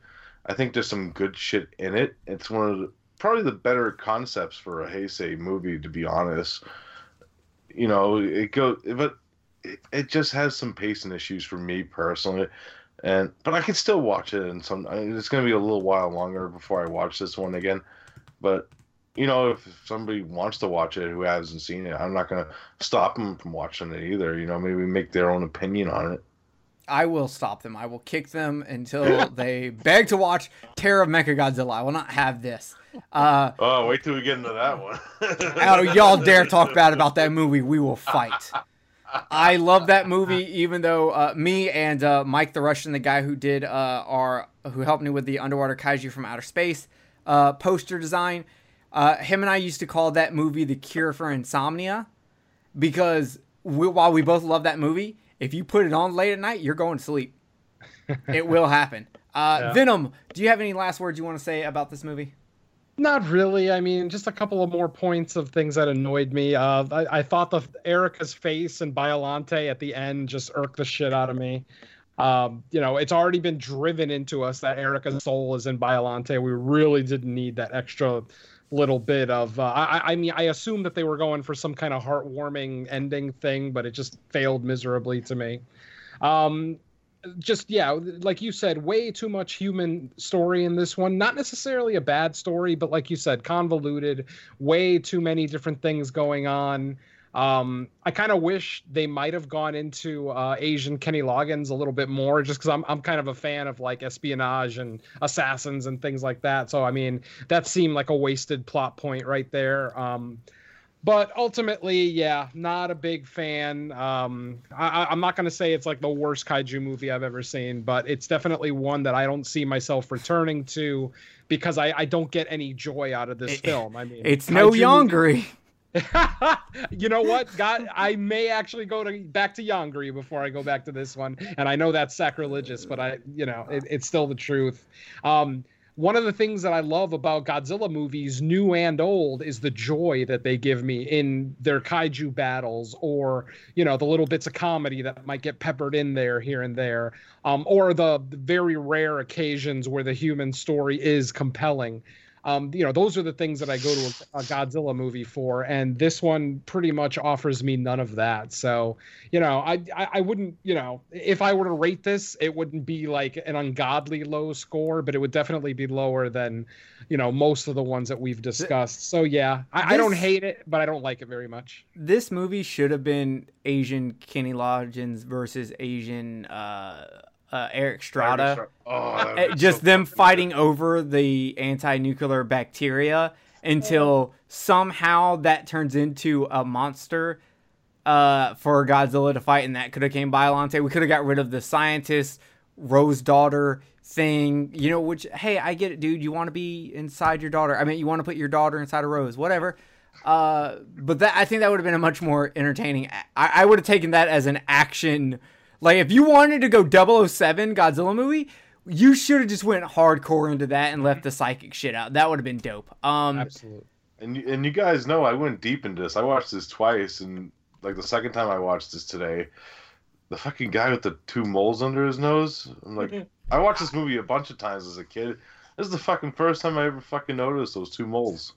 I think there's some good shit in it. It's one of probably the better concepts for a Heisei movie, to be honest. You know, it just has some pacing issues for me personally. But I can still watch it, and it's going to be a little while longer before I watch this one again. But you know, if somebody wants to watch it who hasn't seen it, I'm not going to stop them from watching it either. You know, maybe make their own opinion on it. I will stop them. I will kick them until they beg to watch Terror of Mechagodzilla. I will not have this. Wait till we get into that one. Oh, y'all dare talk bad about that movie? We will fight. I love that movie, even though me and Mike the Russian, the guy who did who helped me with the Underwater Kaiju from Outer Space poster design, him and I used to call that movie the cure for insomnia, because while we both love that movie, if you put it on late at night, you're going to sleep. It will happen. Yeah. Venom, do you have any last words you want to say about this movie? Not really. I mean, just a couple of more points of things that annoyed me. I thought Erica's face and Biollante at the end just irked the shit out of me. You know, it's already been driven into us that Erica's soul is in Biollante. We really didn't need that extra little bit of... I mean, I assumed that they were going for some kind of heartwarming ending thing, but it just failed miserably to me. Just, yeah, like you said, way too much human story in this one. Not necessarily a bad story, but like you said, convoluted, way too many different things going on. I kind of wish they might have gone into Asian Kenny Loggins a little bit more, just because I'm kind of a fan of like espionage and assassins and things like that. So, I mean, that seemed like a wasted plot point right there. But ultimately, yeah, not a big fan. I'm not going to say it's like the worst kaiju movie I've ever seen, but it's definitely one that I don't see myself returning to, because I don't get any joy out of this film. I mean, it's no Yongari. You know what? God, I may actually go back to Yongari before I go back to this one. And I know that's sacrilegious, but it's still the truth. One of the things that I love about Godzilla movies, new and old, is the joy that they give me in their kaiju battles, or, you know, the little bits of comedy that might get peppered in there here and there, or the very rare occasions where the human story is compelling. Those are the things that I go to a Godzilla movie for, and this one pretty much offers me none of that. So, I wouldn't, if I were to rate this, it wouldn't be like an ungodly low score, but it would definitely be lower than, most of the ones that we've discussed. So yeah, I don't hate it, but I don't like it very much. This movie should have been Asian Kenny Loggins versus Asian Eric Estrada. Oh, just so them fighting over the anti-nuclear bacteria until somehow that turns into a monster for Godzilla to fight, and that could have came Biollante. We could have got rid of the scientist Rose daughter thing, which, hey, I get it, dude, you want to be inside your daughter, you want to put your daughter inside a rose, whatever. But that, I think that would have been a much more entertaining. I would have taken that as an action. Like, if you wanted to go 007 Godzilla movie, you should have just went hardcore into that and left the psychic shit out. That would have been dope. Absolutely. And you guys know I went deep into this. I watched this twice, and, the second time I watched this today, the fucking guy with the two moles under his nose, I'm like, I watched this movie a bunch of times as a kid. This is the fucking first time I ever fucking noticed those two moles.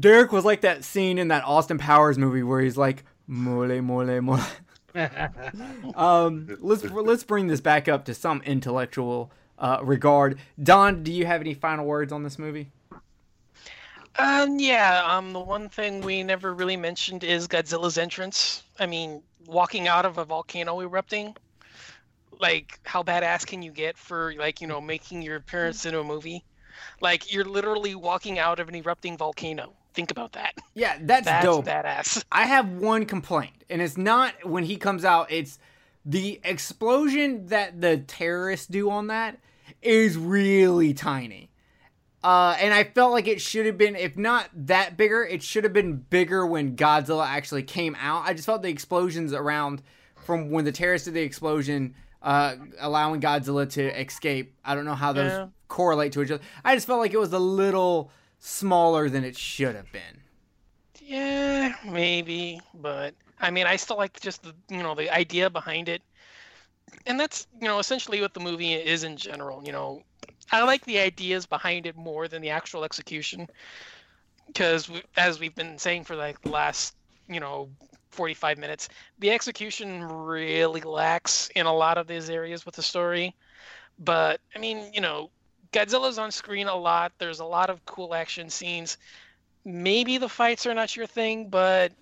Derek was like that scene in that Austin Powers movie where he's like, mole, mole, mole. Let's bring this back up to some intellectual regard. Don, do you have any final words on this movie? The one thing we never really mentioned is Godzilla's entrance. Walking out of a volcano erupting. How badass can you get for making your appearance in a movie? You're literally walking out of an erupting volcano. Think about that. Yeah, that's dope. Badass. I have one complaint, and it's not when he comes out. It's the explosion that the terrorists do on that is really tiny. And I felt like it should have been, if not that bigger, it should have been bigger when Godzilla actually came out. I just felt the explosions around from when the terrorists did the explosion, allowing Godzilla to escape. I don't know how those correlate to each other. I just felt like it was a little smaller than it should have been. Yeah, maybe, but I still like just the the idea behind it, and that's essentially what the movie is in general. I like the ideas behind it more than the actual execution, because as we've been saying for the last 45 minutes, the execution really lacks in a lot of these areas with the story. But Godzilla's on screen a lot. There's a lot of cool action scenes. Maybe the fights are not your thing, but,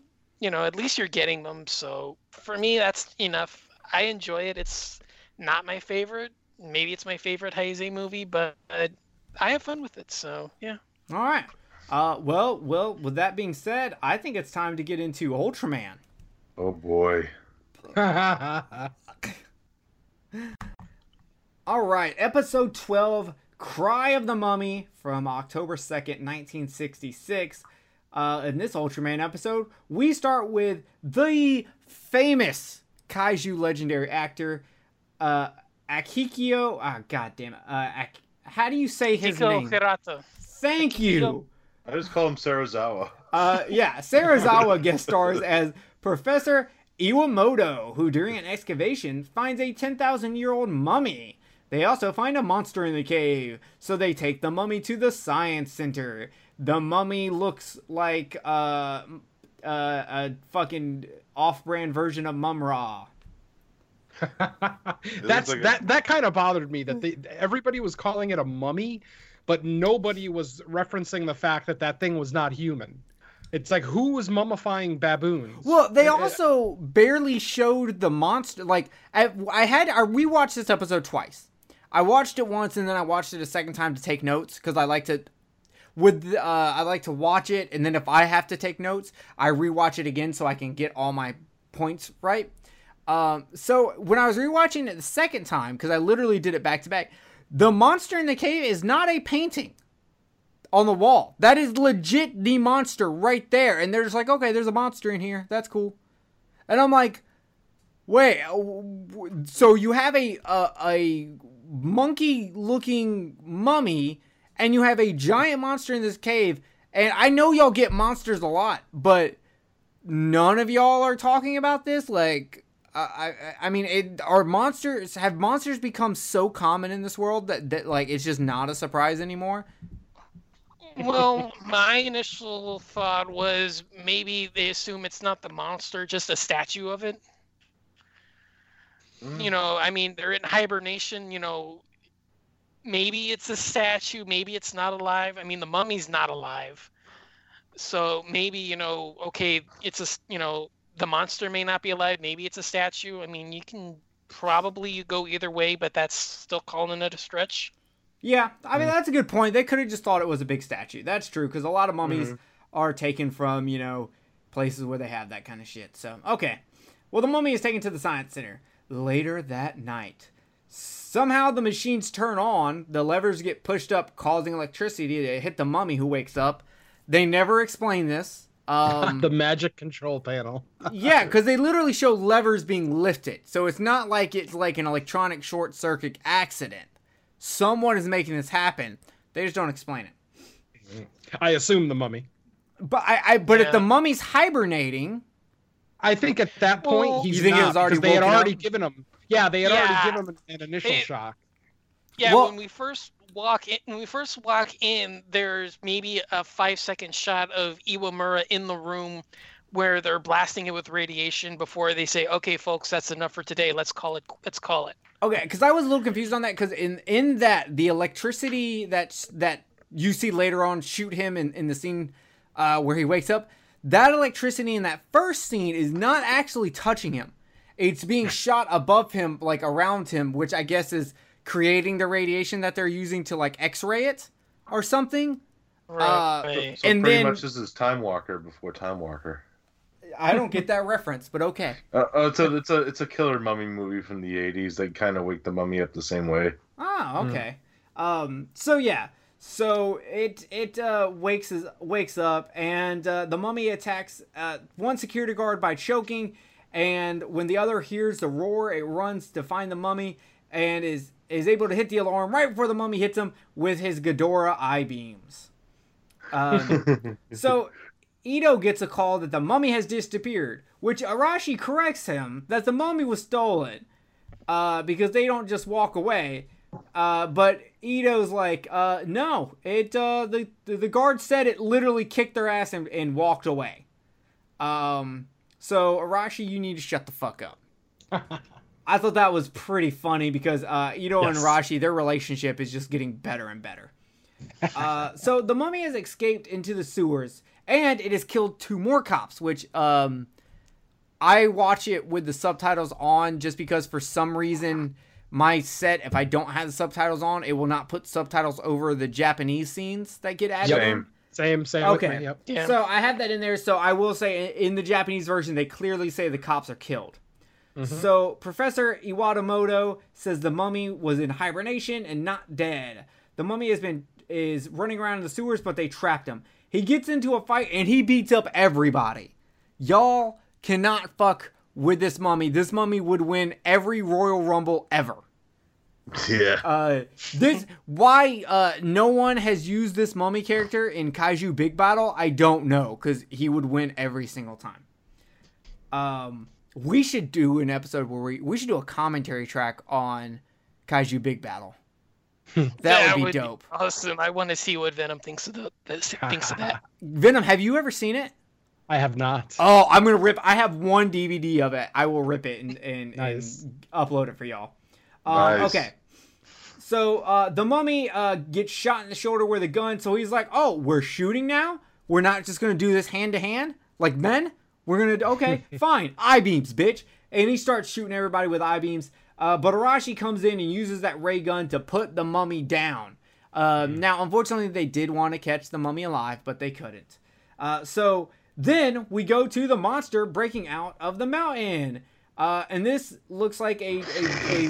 at least you're getting them. So for me, that's enough. I enjoy it. It's not my favorite. Maybe it's my favorite Heisei movie, but I have fun with it. So, yeah. All right. Well, with that being said, I think it's time to get into Ultraman. Oh, boy. All right. Episode 12. Cry of the Mummy from October 2nd, 1966. In this Ultraman episode, we start with the famous kaiju legendary actor, Akihiko. Oh, goddamn it. How do you say his name? Hirata. Thank you. I just call him Serizawa. Serizawa guest stars as Professor Iwamoto, who during an excavation finds a 10,000-year-old mummy. They also find a monster in the cave, so they take the mummy to the science center. The mummy looks like a fucking off-brand version of Mum Ra. That kind of bothered me that everybody was calling it a mummy, but nobody was referencing the fact that thing was not human. It's like, who was mummifying baboons? Well, they also barely showed the monster. I rewatched this episode twice. I watched it once, and then I watched it a second time to take notes, because I like to watch it, and then if I have to take notes, I rewatch it again so I can get all my points right. So when I was rewatching it the second time, because I literally did it back to back, the monster in the cave is not a painting on the wall. That is legit the monster right there. And they're just like, okay, there's a monster in here. That's cool. And I'm like, wait, so you have a monkey-looking mummy, and you have a giant monster in this cave, and I know y'all get monsters a lot, but none of y'all are talking about this? Have monsters become so common in this world that it's just not a surprise anymore? Well, my initial thought was maybe they assume it's not the monster, just a statue of it. Mm. You know, I mean, they're in hibernation, you know. Maybe it's a statue, maybe it's not alive. I mean, the mummy's not alive. So maybe, you know, okay, it's a, you know, the monster may not be alive. Maybe it's a statue. I mean, you can probably go either way, but that's still calling it a stretch. Yeah, I mean, that's a good point. They could have just thought it was a big statue. That's true, because a lot of mummies are taken from, you know, places where they have that kind of shit. So, okay. Well, the mummy is taken to the science center later that night. Somehow the machines turn on. The levers get pushed up, causing electricity to hit the mummy, who wakes up. They never explain this. The magic control panel. Yeah, because they literally show levers being lifted. So it's not like it's like an electronic short circuit accident. Someone is making this happen. They just don't explain it. I assume the mummy. But yeah. If the mummy's hibernating, I think at that point he's not, because they had already given him. Yeah, they had already given him an initial shock. Yeah, well, when we first walk in, there's maybe a 5-second shot of Iwamura in the room where they're blasting it with radiation before they say, "Okay, folks, that's enough for today. Let's call it. Let's call it." Okay, because I was a little confused on that, because in that, the electricity that you see later on shoot him in the scene where he wakes up, that electricity in that first scene is not actually touching him. It's being shot above him, like around him, which I guess is creating the radiation that they're using to like X-ray it or something. Right. So and pretty much this is Time Walker before Time Walker. I don't get that reference, but okay. It's a killer mummy movie from the 80s. They kind of wake the mummy up the same way. Oh, okay. So it wakes up, and the mummy attacks one security guard by choking. And when the other hears the roar, it runs to find the mummy and is able to hit the alarm right before the mummy hits him with his Ghidorah eye beams. So Ito gets a call that the mummy has disappeared, which Arashi corrects him that the mummy was stolen because they don't just walk away. But Ito's like, no, the guard said it literally kicked their ass and walked away. So Arashi, you need to shut the fuck up. I thought that was pretty funny because Ito and Arashi, their relationship is just getting better and better. So the mummy has escaped into the sewers. And it has killed 2 more cops, which I watch it with the subtitles on just because for some reason my set, if I don't have the subtitles on, it will not put subtitles over the Japanese scenes that get added. Same. Okay. With me, yep. Yeah. So I have that in there. So I will say in the Japanese version, they clearly say the cops are killed. Mm-hmm. So Professor Iwatamoto says the mummy was in hibernation and not dead. The mummy is running around in the sewers, but they trapped him. He gets into a fight, and he beats up everybody. Y'all cannot fuck with this mummy. This mummy would win every Royal Rumble ever. Yeah. Why no one has used this mummy character in Kaiju Big Battle, I don't know, because he would win every single time. We should do an episode where we should do a commentary track on Kaiju Big Battle. That would be dope. Awesome. I want to see what Venom thinks of that. Venom, have you ever seen it? I have not. Oh, I'm going to rip. I have 1 DVD of it. I will rip it and, nice. And upload it for y'all. Nice. Okay. So the mummy gets shot in the shoulder with a gun. So he's like, oh, we're shooting now? We're not just going to do this hand to hand like men? We're going to. Okay, fine. Eye beams, bitch. And he starts shooting everybody with eye beams. But Arashi comes in and uses that ray gun to put the mummy down. Now, unfortunately, they did want to catch the mummy alive, but they couldn't. So then we go to the monster breaking out of the mountain. And this looks like a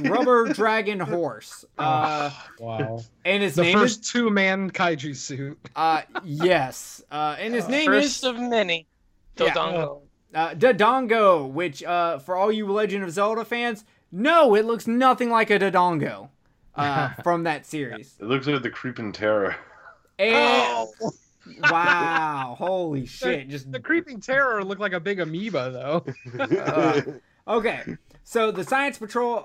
rubber dragon horse. Wow. And his name is... The first two-man kaiju suit. Yes. And his name is... First of many. Dodongo. Yeah. Dodongo, which for all you Legend of Zelda fans... No, it looks nothing like a Dodongo from that series. It looks like the Creeping Terror. Wow, holy shit. The Creeping Terror looked like a big amoeba, though. Okay, so the Science Patrol,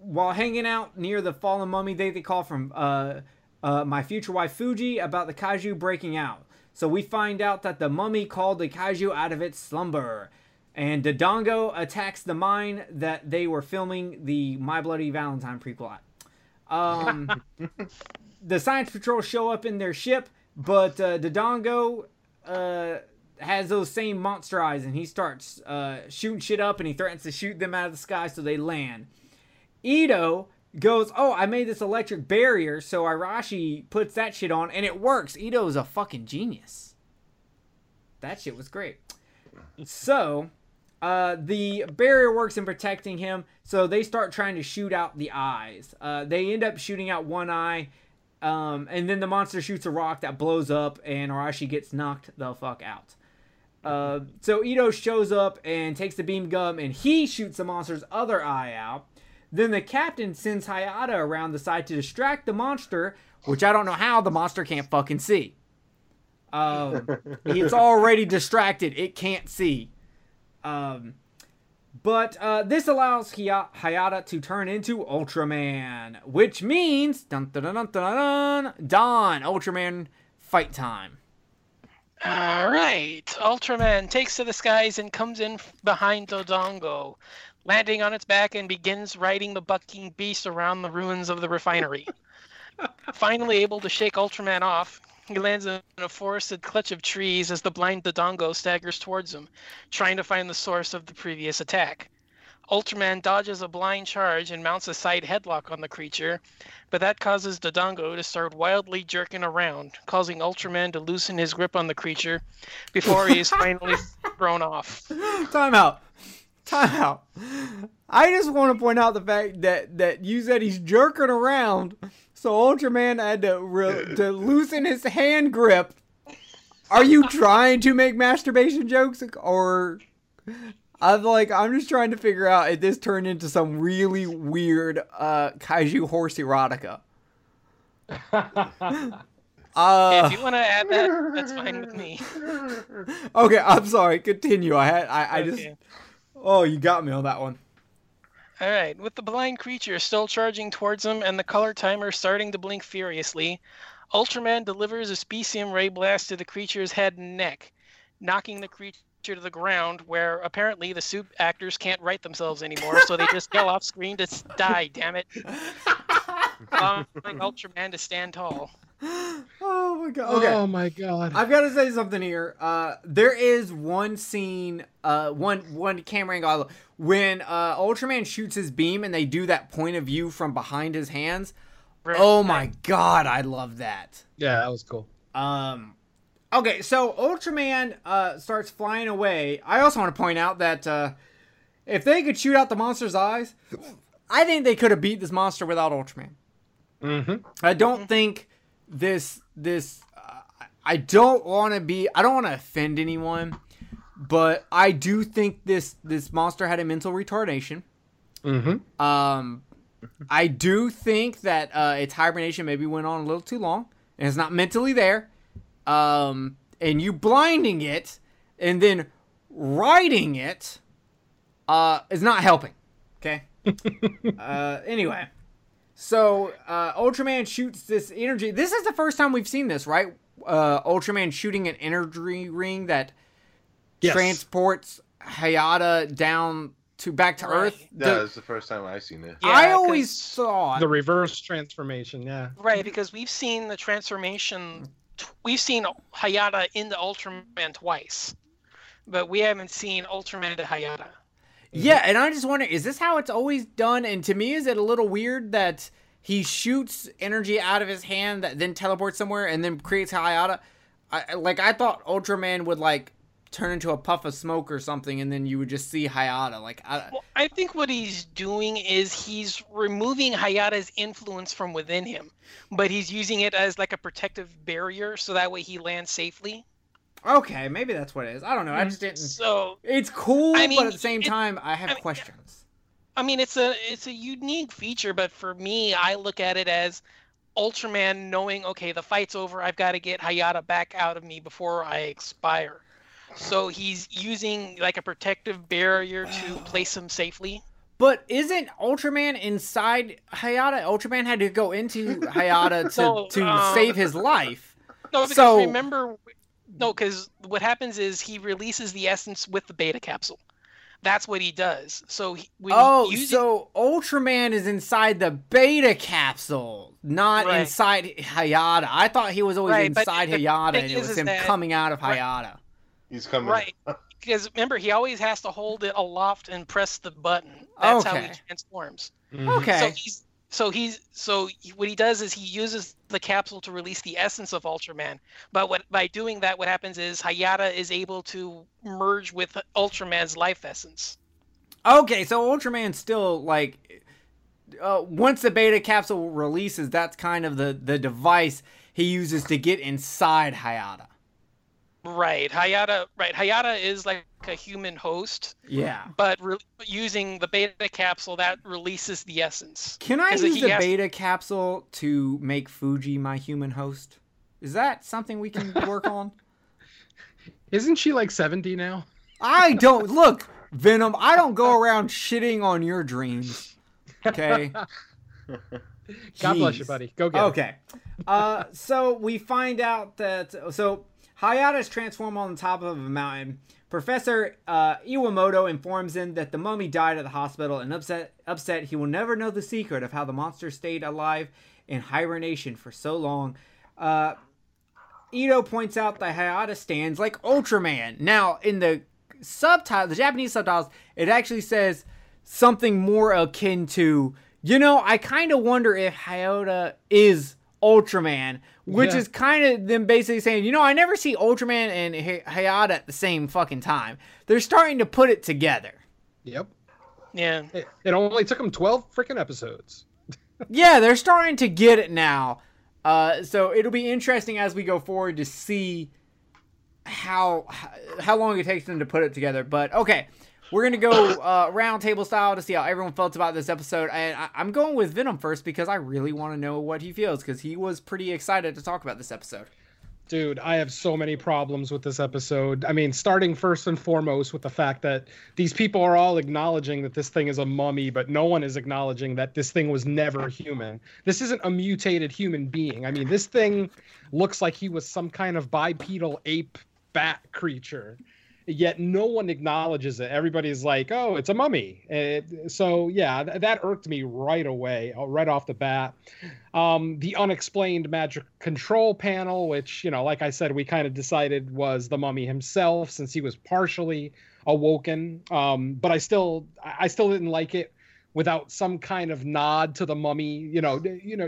while hanging out near the fallen mummy, they call from my future wife Fuji about the kaiju breaking out. So we find out that the mummy called the kaiju out of its slumber. And Dodongo attacks the mine that they were filming the My Bloody Valentine prequel at. The Science Patrol show up in their ship, but Dodongo has those same monster eyes, and he starts shooting shit up, and he threatens to shoot them out of the sky, so they land. Ito goes, oh, I made this electric barrier, so Arashi puts that shit on, and it works. Ito is a fucking genius. That shit was great. So... the barrier works in protecting him, so they start trying to shoot out the eyes. They end up shooting out one eye, and then the monster shoots a rock that blows up, and Arashi gets knocked the fuck out. So Ito shows up and takes the beam gun, and he shoots the monster's other eye out. Then the captain sends Hayata around the side to distract the monster, which I don't know how the monster can't fucking see. It's already distracted. It can't see. But this allows Hayata to turn into Ultraman, which means Don Ultraman fight time. All right, Ultraman takes to the skies and comes in behind Dodongo, landing on its back and begins riding the bucking beast around the ruins of the refinery. Finally able to shake Ultraman off, he lands in a forested clutch of trees as the blind Dodongo staggers towards him, trying to find the source of the previous attack. Ultraman dodges a blind charge and mounts a side headlock on the creature, but that causes Dodongo to start wildly jerking around, causing Ultraman to loosen his grip on the creature before he is finally thrown off. Time out. I just want to point out the fact that you said he's jerking around, so Ultraman had to loosen his hand grip. Are you trying to make masturbation jokes, or I'm just trying to figure out if this turned into some really weird kaiju horse erotica. If you want to add that, that's fine with me. Okay, I'm sorry. Continue. I just. Oh, you got me on that one. All right. With the blind creature still charging towards him and the color timer starting to blink furiously, Ultraman delivers a specium ray blast to the creature's head and neck, knocking the creature to the ground, where apparently the soup actors can't write themselves anymore, so they just yell off screen to die, damn it. Allowing Ultraman to stand tall. Oh my god. Okay. Oh my god. I've got to say something here. There is one scene, one camera angle when Ultraman shoots his beam and they do that point of view from behind his hands. Right. Oh my god, I love that. Yeah, that was cool. Okay, so Ultraman starts flying away. I also want to point out that if they could shoot out the monster's eyes, I think they could have beat this monster without Ultraman. Mm-hmm. I don't think this. I don't want to offend anyone, but I do think this monster had a mental retardation. Mm-hmm. I do think that its hibernation maybe went on a little too long, and it's not mentally there. And you blinding it and then riding it is not helping. Okay. Anyway, so Ultraman shoots this energy. This is the first time we've seen this, right? Ultraman shooting an energy ring that transports Hayata down to back to Earth. That was the first time I've seen it. Yeah, I always saw the reverse transformation. Yeah, right. Because we've seen the transformation. We've seen Hayata into Ultraman twice, but we haven't seen Ultraman to Hayata. Yeah, and I just wonder, is this how it's always done? And to me, is it a little weird that he shoots energy out of his hand that then teleports somewhere and then creates Hayata? I thought Ultraman would, turn into a puff of smoke or something, and then you would just see Hayata. I think what he's doing is he's removing Hayata's influence from within him, but he's using it as a protective barrier, so that way he lands safely. Okay, maybe that's what it is. I don't know. I just didn't. So it's cool, but at the same time, I have questions. It's a unique feature, but for me, I look at it as Ultraman knowing, okay, the fight's over. I've got to get Hayata back out of me before I expire. So he's using a protective barrier to place him safely. But isn't Ultraman inside Hayata? Ultraman had to go into Hayata to save his life. No, because because what happens is he releases the essence with the beta capsule. That's what he does. So Ultraman is inside the beta capsule, not inside Hayata. I thought he was always inside Hayata, and it was him coming out of Hayata. He's coming out. Because remember, he always has to hold it aloft and press the button. That's how he transforms. Mm-hmm. Okay. So what he does is he uses the capsule to release the essence of Ultraman. But by doing that, what happens is Hayata is able to merge with Ultraman's life essence. Okay, so Ultraman's still like, once the beta capsule releases, that's kind of the device he uses to get inside Hayata. Right, Hayata is like a human host. Yeah. But using the beta capsule, that releases the essence. Can I use the beta capsule to make Fuji my human host? Is that something we can work on? Isn't she like 70 now? I don't... Look, Venom, I don't go around shitting on your dreams. Okay? God bless you, buddy. Go get it. Okay. So we find out that... So... Hayata is transformed on the top of a mountain. Professor Iwamoto informs him that the mummy died at the hospital, and upset he will never know the secret of how the monster stayed alive in hibernation for so long. Ito points out that Hayata stands like Ultraman. Now, in the subtitles, the Japanese subtitles, it actually says something more akin to, I kind of wonder if Hayata is Ultraman, which is kind of them basically saying, I never see Ultraman and Hayata at the same fucking time. They're starting to put it together. Yep. Yeah. It only took them 12 freaking episodes. Yeah, they're starting to get it now. So it'll be interesting as we go forward to see how long it takes them to put it together. But okay, we're going to go round table style to see how everyone felt about this episode. And I'm going with Venom first because I really want to know what he feels, because he was pretty excited to talk about this episode. Dude, I have so many problems with this episode. I mean, starting first and foremost with the fact that these people are all acknowledging that this thing is a mummy, but no one is acknowledging that this thing was never human. This isn't a mutated human being. I mean, this thing looks like he was some kind of bipedal ape bat creature. Yet no one acknowledges it. Everybody's like, oh, it's a mummy. So, yeah, that irked me right away, right off the bat. The unexplained magic control panel, which, like I said, we kind of decided was the mummy himself since he was partially awoken. But I still didn't like it without some kind of nod to the mummy,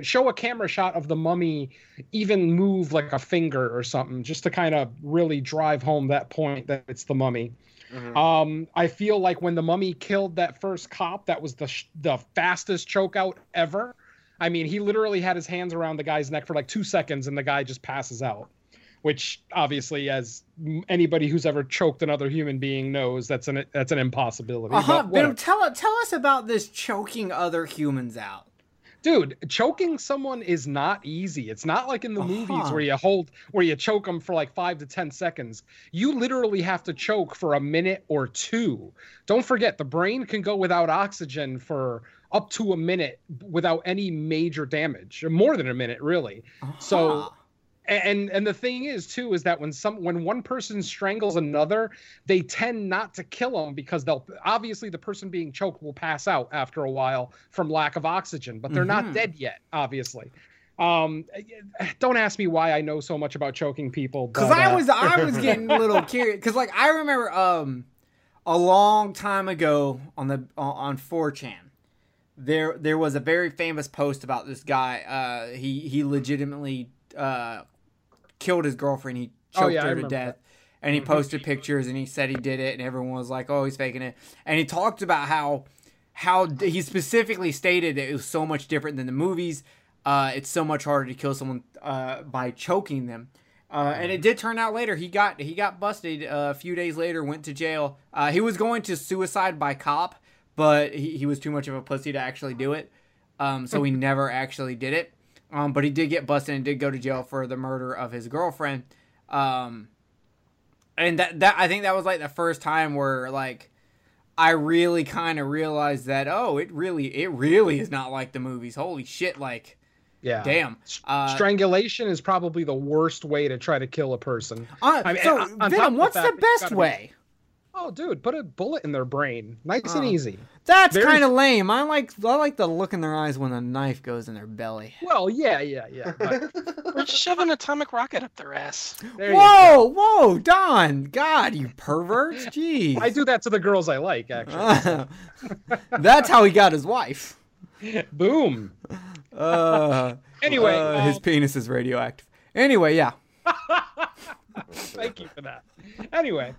show a camera shot of the mummy even move like a finger or something, just to kind of really drive home that point that it's the mummy. Mm-hmm. I feel like when the mummy killed that first cop, that was the fastest chokeout ever. I mean, he literally had his hands around the guy's neck for like 2 seconds and the guy just passes out, which obviously, as anybody who's ever choked another human being knows, that's an impossibility. Uh-huh. But tell us about this choking other humans out. Dude, choking someone is not easy. It's not like in the movies where you choke them for like 5 to 10 seconds. You literally have to choke for a minute or two. Don't forget, the brain can go without oxygen for up to a minute without any major damage, more than a minute, really. Uh-huh. So... And the thing is, too, is that when one person strangles another, they tend not to kill them because obviously the person being choked will pass out after a while from lack of oxygen, but they're not dead yet, obviously. Don't ask me why I know so much about choking people. Because I was getting a little curious. Because I remember a long time ago on 4chan. There was a very famous post about this guy. He legitimately killed his girlfriend. He choked her to death, and he posted pictures and he said he did it, and everyone was like, oh, he's faking it. And he talked about how he specifically stated that it was so much different than the movies. It's so much harder to kill someone by choking them. And it did turn out later he got busted a few days later, went to jail. He was going to suicide by cop, but he was too much of a pussy to actually do it, so he never actually did it. But he did get busted and did go to jail for the murder of his girlfriend. And that I think that was like the first time where like I really kind of realized that, oh, it really is not like the movies. Holy shit, like, yeah, damn. Strangulation is probably the worst way to try to kill a person. I mean, so, Venom, what's the best way? Oh, dude, put a bullet in their brain. Nice and easy. That's kind of lame. I like the look in their eyes when the knife goes in their belly. Well, yeah. But... shove an atomic rocket up their ass. Whoa, Don. God, you perverts. Jeez. I do that to the girls I like, actually. That's how he got his wife. Boom. Anyway. His penis is radioactive. Anyway, yeah. Thank you for that. Anyway.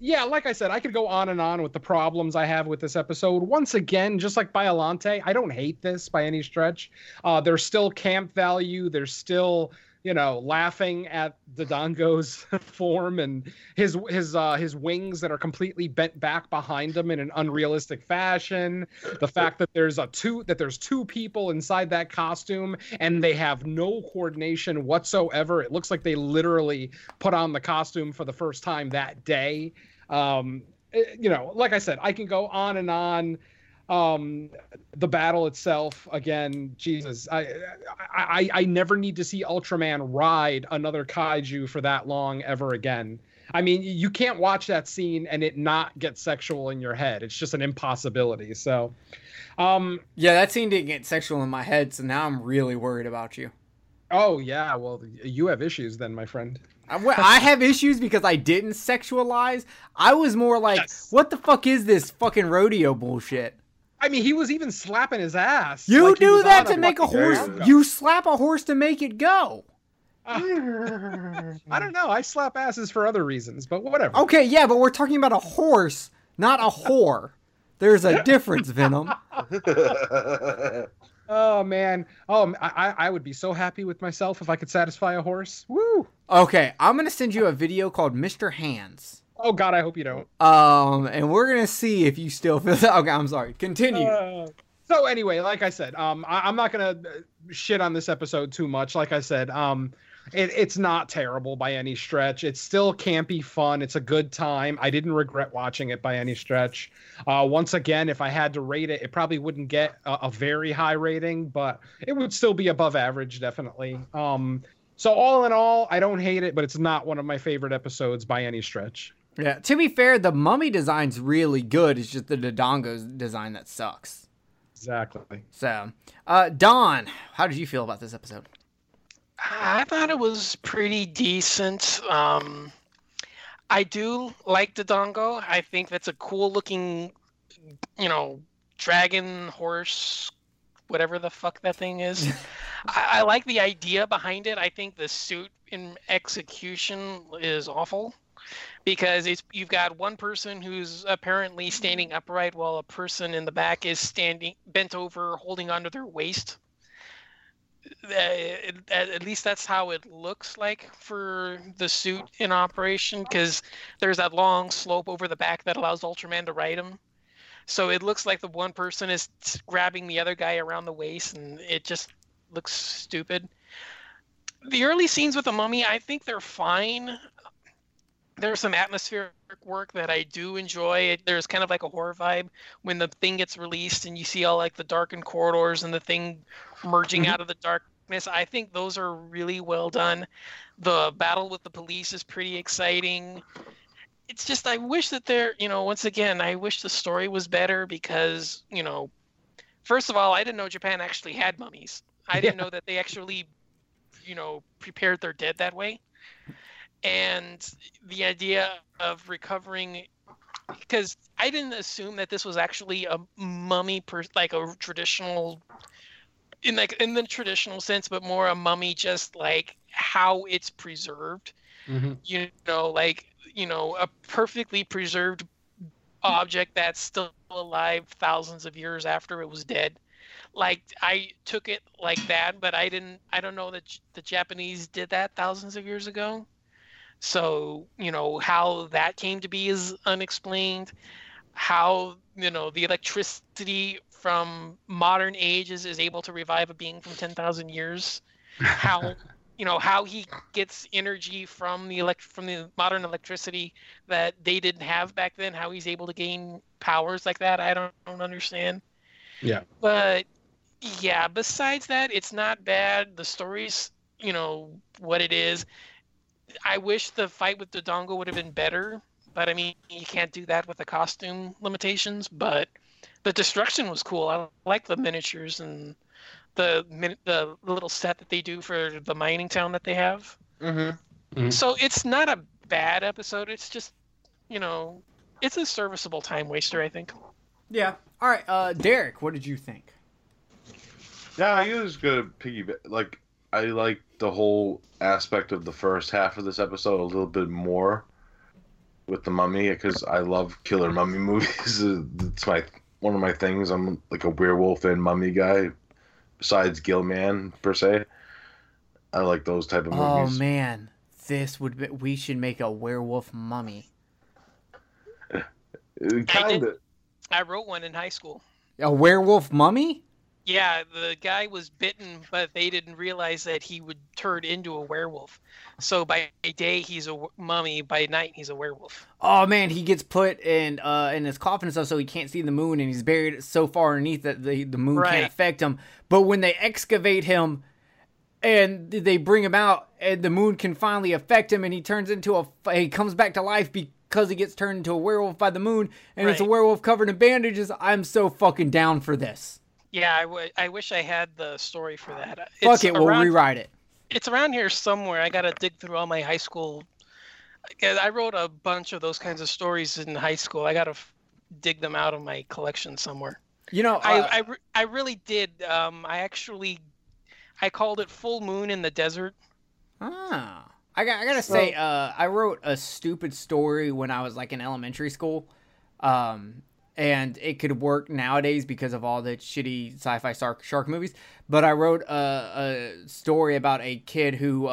Yeah, like I said, I could go on and on with the problems I have with this episode. Once again, just like Biollante, I don't hate this by any stretch. There's still camp value. There's still, you know, laughing at the Dongo's form and his wings that are completely bent back behind him in an unrealistic fashion. The fact that there's two people inside that costume and they have no coordination whatsoever. It looks like they literally put on the costume for the first time that day. You know, like I said, I can go on and on. The battle itself, again, Jesus, I never need to see Ultraman ride another kaiju for that long ever again. I mean, you can't watch that scene and it not get sexual in your head. It's just an impossibility. So, yeah, that scene didn't get sexual in my head. So now I'm really worried about you. Oh yeah. Well, you have issues then, my friend. I have issues because I didn't sexualize. I was more like, yes. What the fuck is this fucking rodeo bullshit? I mean, he was even slapping his ass. You like do that to make a horse. You slap a horse to make it go. I don't know. I slap asses for other reasons, but whatever. Okay, yeah, but we're talking about a horse, not a whore. There's a difference, Venom. Oh, man. Oh, I would be so happy with myself if I could satisfy a horse. Woo! Okay, I'm going to send you a video called Mr. Hands. Oh, God, I hope you don't. And we're going to see if you still feel that. Okay, I'm sorry. Continue. So anyway, like I said, I'm not going to shit on this episode too much. Like I said, it's not terrible by any stretch. It's still campy fun. It's a good time. I didn't regret watching it by any stretch. Once again, if I had to rate it, it probably wouldn't get a very high rating, but it would still be above average, definitely. So all in all, I don't hate it, but it's not one of my favorite episodes by any stretch. Yeah, to be fair, the mummy design's really good. It's just the Dodongo's design that sucks. Exactly. So, Don, how did you feel about this episode? I thought it was pretty decent. I do like the Dodongo. I think that's a cool looking, you know, dragon, horse, whatever the fuck that thing is. I like the idea behind it. I think the suit in execution is awful because you've got one person who's apparently standing upright while a person in the back is standing bent over, holding onto their waist. At least that's how it looks like for the suit in operation, because there's that long slope over the back that allows Ultraman to ride him. So it looks like the one person is grabbing the other guy around the waist, and it just looks stupid. The early scenes with the mummy, I think they're fine. There's some atmospheric work that I do enjoy. There's kind of like a horror vibe when the thing gets released and you see all like the darkened corridors and the thing merging out of the darkness. I think those are really well done. The battle with the police is pretty exciting. It's just, I wish that there, you know, once again, I wish the story was better because, you know, first of all, I didn't know Japan actually had mummies. I didn't know that they actually, you know, prepared their dead that way. And the idea of recovering, because I didn't assume that this was actually a mummy, like a traditional, in the traditional sense, but more a mummy, just like how it's preserved. Mm-hmm. You know, like, you know, a perfectly preserved object that's still alive thousands of years after it was dead. Like, I took it like that, but I don't know that the Japanese did that thousands of years ago. So, you know, how that came to be is unexplained. How, you know, the electricity from modern ages is able to revive a being from 10,000 years. How you know, how he gets energy from the modern electricity that they didn't have back then, how he's able to gain powers like that, I don't understand. Yeah. But yeah, besides that, it's not bad. The story's, you know, what it is. I wish the fight with Dodongo would have been better, but I mean, you can't do that with the costume limitations, but the destruction was cool. I like the miniatures and the little set that they do for the mining town that they have. Mm-hmm. Mm-hmm. So it's not a bad episode. It's just, you know, it's a serviceable time waster, I think. Yeah. All right. Derek, what did you think? Yeah, I was going to piggyback. Like, I liked the whole aspect of the first half of this episode a little bit more with the mummy, because I love killer mummy movies. It's one of my things. I'm like a werewolf and mummy guy. Besides Gilman, per se, I like those type of movies. Oh man, we should make a werewolf mummy. Kinda. I wrote one in high school. A werewolf mummy? Yeah, the guy was bitten, but they didn't realize that he would turn into a werewolf. So by day he's a mummy, by night he's a werewolf. Oh man, he gets put in his coffin and stuff, so he can't see the moon, and he's buried so far underneath that the moon can't affect him. But when they excavate him and they bring him out, and the moon can finally affect him, and he comes back to life because he gets turned into a werewolf by the moon, and it's a werewolf covered in bandages. I'm so fucking down for this. Yeah, I wish I had the story for that. Fuck it, we'll rewrite it. It's around here somewhere. I got to dig through all my high school. I wrote a bunch of those kinds of stories in high school. I got to dig them out of my collection somewhere. You know, I really did. I called it Full Moon in the Desert. Ah, I gotta say, I wrote a stupid story when I was like in elementary school. And it could work nowadays because of all the shitty sci-fi shark movies. But I wrote a story about a kid who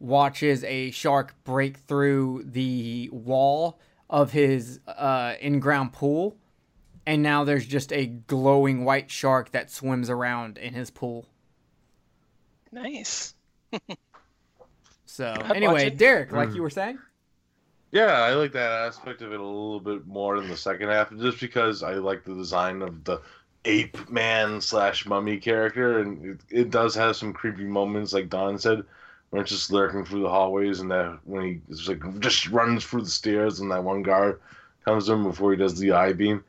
watches a shark break through the wall of his in-ground pool. And now there's just a glowing white shark that swims around in his pool. Nice. So, anyway, Derek, like you were saying? Yeah, I like that aspect of it a little bit more than the second half, just because I like the design of the ape man / mummy character, and it does have some creepy moments, like Don said, when it's just lurking through the hallways, and that when he just runs through the stairs, and that one guard comes to him before he does the eye beam.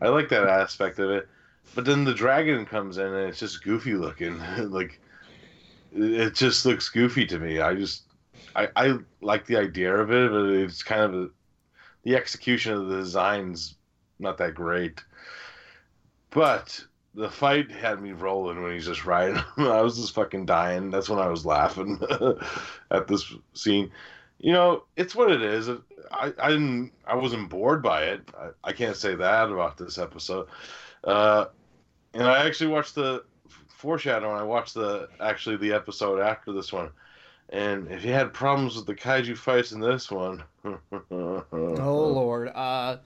I like that aspect of it, but then the dragon comes in, and it's just goofy looking. Like, it just looks goofy to me. I like the idea of it, but it's kind of the execution of the design's not that great. But the fight had me rolling when he's just riding. I was just fucking dying. That's when I was laughing at this scene. You know, it's what it is. I wasn't bored by it. I can't say that about this episode. And I actually watched the foreshadow. And I watched the episode after this one. And if you had problems with the kaiju fights in this one... Oh, Lord. All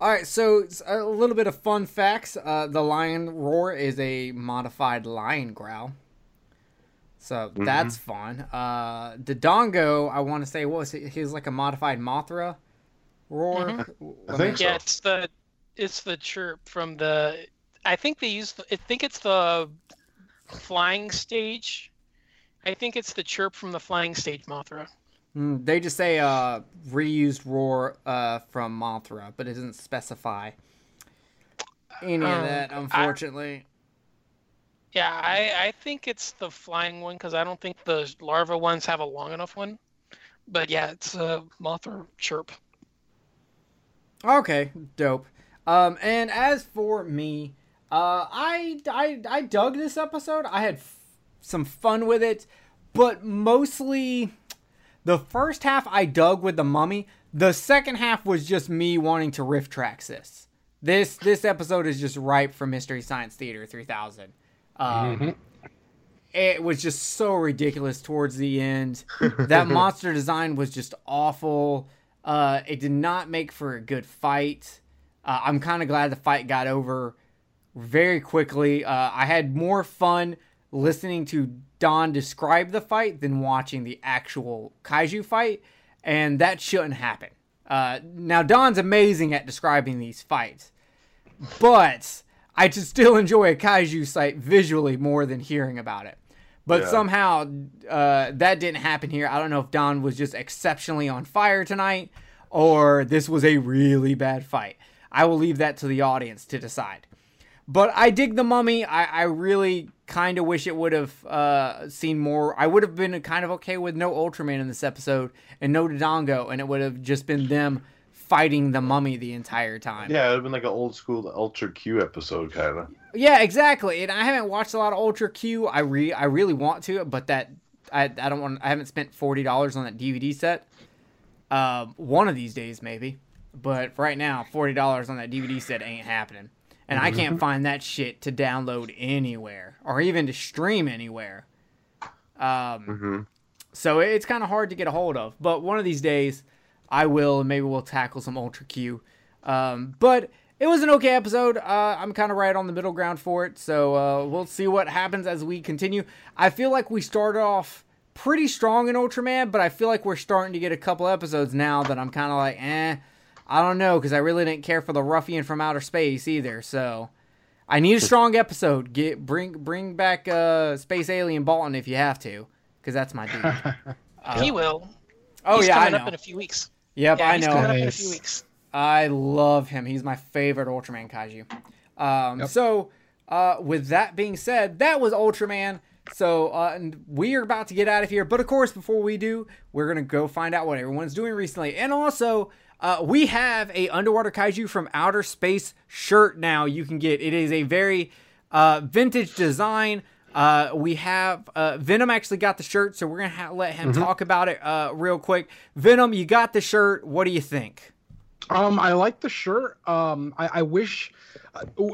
right, so it's a little bit of fun facts. The lion roar is a modified lion growl. So that's fun. Dodongo, I want to say, what was it? He was like a modified Mothra roar? Mm-hmm. I think so. Yeah, it's the chirp from the... I think they use... I think it's the flying stage... I think it's the chirp from the flying stage Mothra. They just say reused roar from Mothra, but it doesn't specify any of that, unfortunately. I think it's the flying one, because I don't think the larva ones have a long enough one. But yeah, it's a Mothra chirp. Okay, dope. And as for me, I dug this episode. I had some fun with it, but mostly the first half I dug with the mummy. The second half was just me wanting to riff track this. This episode is just ripe for Mystery Science Theater 3000. It was just so ridiculous towards the end. That monster design was just awful. It did not make for a good fight. I'm kind of glad the fight got over very quickly. I had more fun listening to Don describe the fight than watching the actual kaiju fight, and that shouldn't happen. Now, Don's amazing at describing these fights, but I just still enjoy a kaiju fight visually more than hearing about it. But somehow that didn't happen here. I don't know if Don was just exceptionally on fire tonight or this was a really bad fight. I will leave that to the audience to decide. But I dig The Mummy. I really kind of wish it would have seen more. I would have been kind of okay with no Ultraman in this episode and no Dodongo, and it would have just been them fighting the mummy the entire time. Yeah, it would have been like an old school Ultra Q episode, kind of. Yeah, exactly. And I haven't watched a lot of Ultra Q. I really want to, but that I don't want. I haven't spent $40 on that DVD set. One of these days, maybe. But for right now, $40 on that DVD set ain't happening. And I can't find that shit to download anywhere or even to stream anywhere. So it's kind of hard to get a hold of. But one of these days, I will, and maybe we'll tackle some Ultra Q. But it was an okay episode. I'm kind of right on the middle ground for it. So we'll see what happens as we continue. I feel like we started off pretty strong in Ultraman, but I feel like we're starting to get a couple episodes now that I'm kind of like, eh. I don't know, because I really didn't care for the ruffian from outer space either. So I need a strong episode. Bring back Space Alien Bolton if you have to, because that's my dude. He will. Oh, he's coming up in a few weeks. Yep, yeah, I know. He's coming up in a few weeks. I love him. He's my favorite Ultraman kaiju. So with that being said, that was Ultraman. So and we are about to get out of here. But of course, before we do, we're going to go find out what everyone's doing recently. And also, we have a Underwater Kaiju from Outer Space shirt now you can get. It is a very vintage design. We have Venom actually got the shirt, so we're going to let him talk about it real quick. Venom, you got the shirt. What do you think? I like the shirt. I wish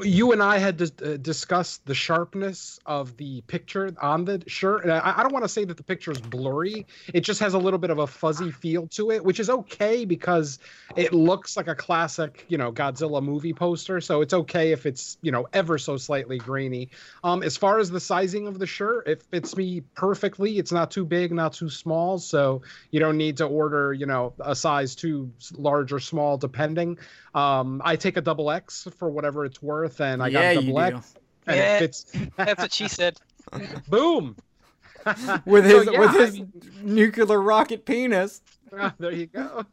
you and I had discussed the sharpness of the picture on the shirt. And I don't want to say that the picture is blurry. It just has a little bit of a fuzzy feel to it, which is okay because it looks like a classic, you know, Godzilla movie poster. So it's okay if it's, you know, ever so slightly grainy. As far as the sizing of the shirt, it fits me perfectly. It's not too big, not too small. So you don't need to order, you know, a size too large or small, depending. I take a double X for whatever it's worth, and I got a double X, and it fits. That's what she said. Boom. with his nuclear rocket penis. There you go.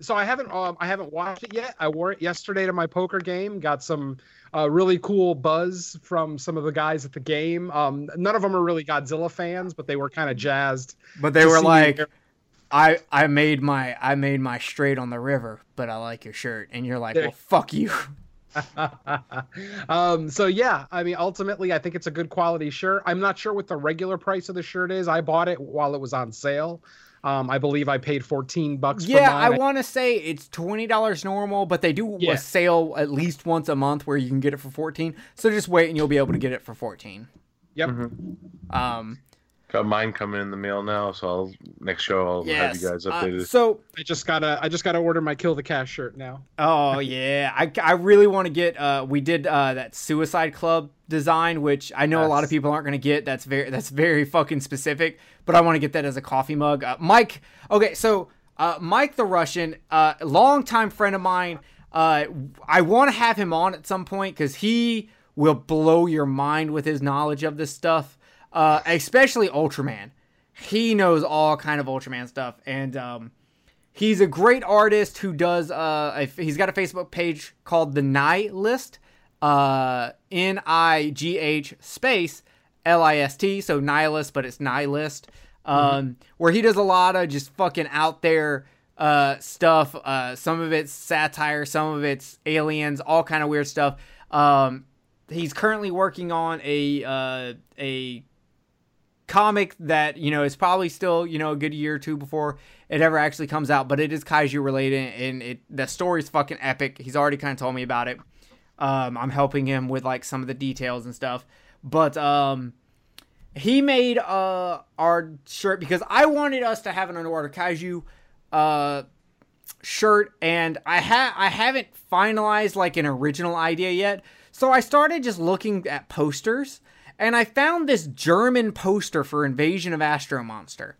So I haven't watched it yet. I wore it yesterday to my poker game. Got some really cool buzz from some of the guys at the game. None of them are really Godzilla fans, but they were kind of jazzed. But they were like, I made my straight on the river, but I like your shirt. And you're like, well, fuck you. So yeah, I mean, ultimately, I think it's a good quality shirt. I'm not sure what the regular price of the shirt is. I bought it while it was on sale. I believe I paid $14 for mine. I want to say it's $20 normal, but they do a sale at least once a month where you can get it for $14. So just wait and you'll be able to get it for $14. Yep. Got mine coming in the mail now, so next show I'll have you guys updated. So I just gotta order my Kill the Cash shirt now. Oh yeah, I really want to get. We did that Suicide Club design, which I know a lot of people aren't gonna get. That's very fucking specific, but I want to get that as a coffee mug. Mike, okay, so Mike the Russian, longtime friend of mine. I want to have him on at some point because he will blow your mind with his knowledge of this stuff. Especially Ultraman. He knows all kind of Ultraman stuff, and he's a great artist who does he's got a Facebook page called The Nigh List, N-I-G-H space L-I-S-T, so Nihilist, but it's Nigh List, where he does a lot of just fucking out there stuff. Some of it's satire, some of it's aliens, all kind of weird stuff. He's currently working on a comic that, you know, is probably still, you know, a good year or two before it ever actually comes out, but it is kaiju related, and the story's fucking epic. He's already kind of told me about it. I'm helping him with like some of the details and stuff, but he made our shirt because I wanted us to have an Underwater Kaiju shirt, and I haven't finalized like an original idea yet, so I started just looking at posters. and I found this German poster for Invasion of Astro Monster.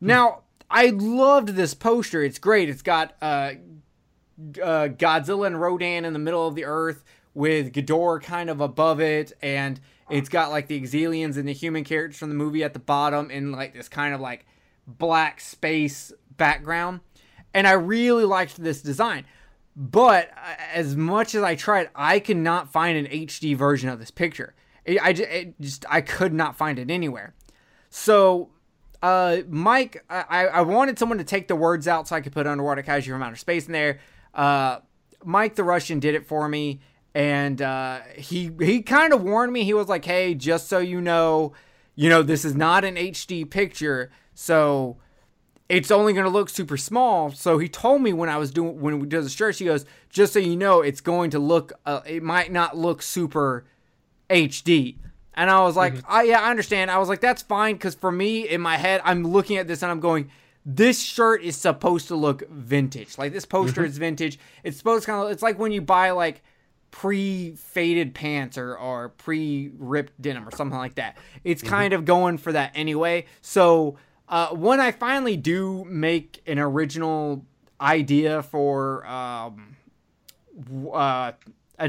Now, I loved this poster. It's great. It's got Godzilla and Rodan in the middle of the Earth with Ghidorah kind of above it, and it's got like the Exilians and the human characters from the movie at the bottom in like this kind of like black space background. And I really liked this design. But as much as I tried, I could not find an HD version of this picture. I could not find it anywhere. So, Mike, I wanted someone to take the words out so I could put Underwater Kaiju from Outer Space in there. Mike the Russian did it for me. And he kind of warned me. He was like, hey, just so you know, this is not an HD picture. So it's only going to look super small. So he told me when we did the search, he goes, just so you know, it's going to look, it might not look super HD. And I was like, oh yeah, I understand. I was like, that's fine. Cause for me in my head, I'm looking at this and I'm going, this shirt is supposed to look vintage. Like this poster is vintage. It's supposed to kind of, it's like when you buy like pre-faded pants or pre-ripped denim or something like that. It's kind of going for that anyway. So, when I finally do make an original idea for, a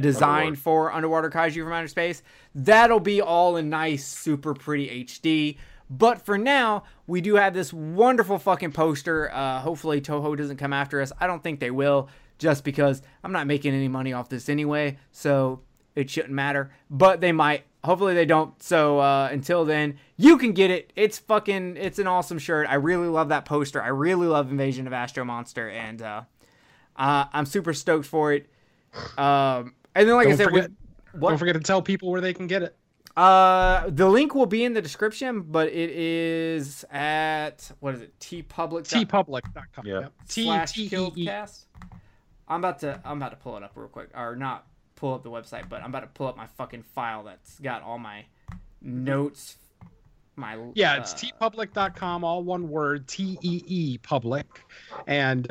design for Underwater Kaiju from Outer Space, that'll be all in nice, super pretty HD. But for now, we do have this wonderful fucking poster. Hopefully Toho doesn't come after us. I don't think they will, just because I'm not making any money off this anyway, so it shouldn't matter. But they might. Hopefully they don't. So until then, you can get it. It's an awesome shirt. I really love that poster. I really love Invasion of Astro Monster, and I'm super stoked for it. And then, like I said, don't forget to tell people where they can get it. The link will be in the description, but it is at, what is it? tpublic.com. Yeah. /KilledCast. I'm about to pull it up real quick, or not pull up the website, but I'm about to pull up my fucking file that's got all my notes. It's tpublic.com, all one word, TEE public, and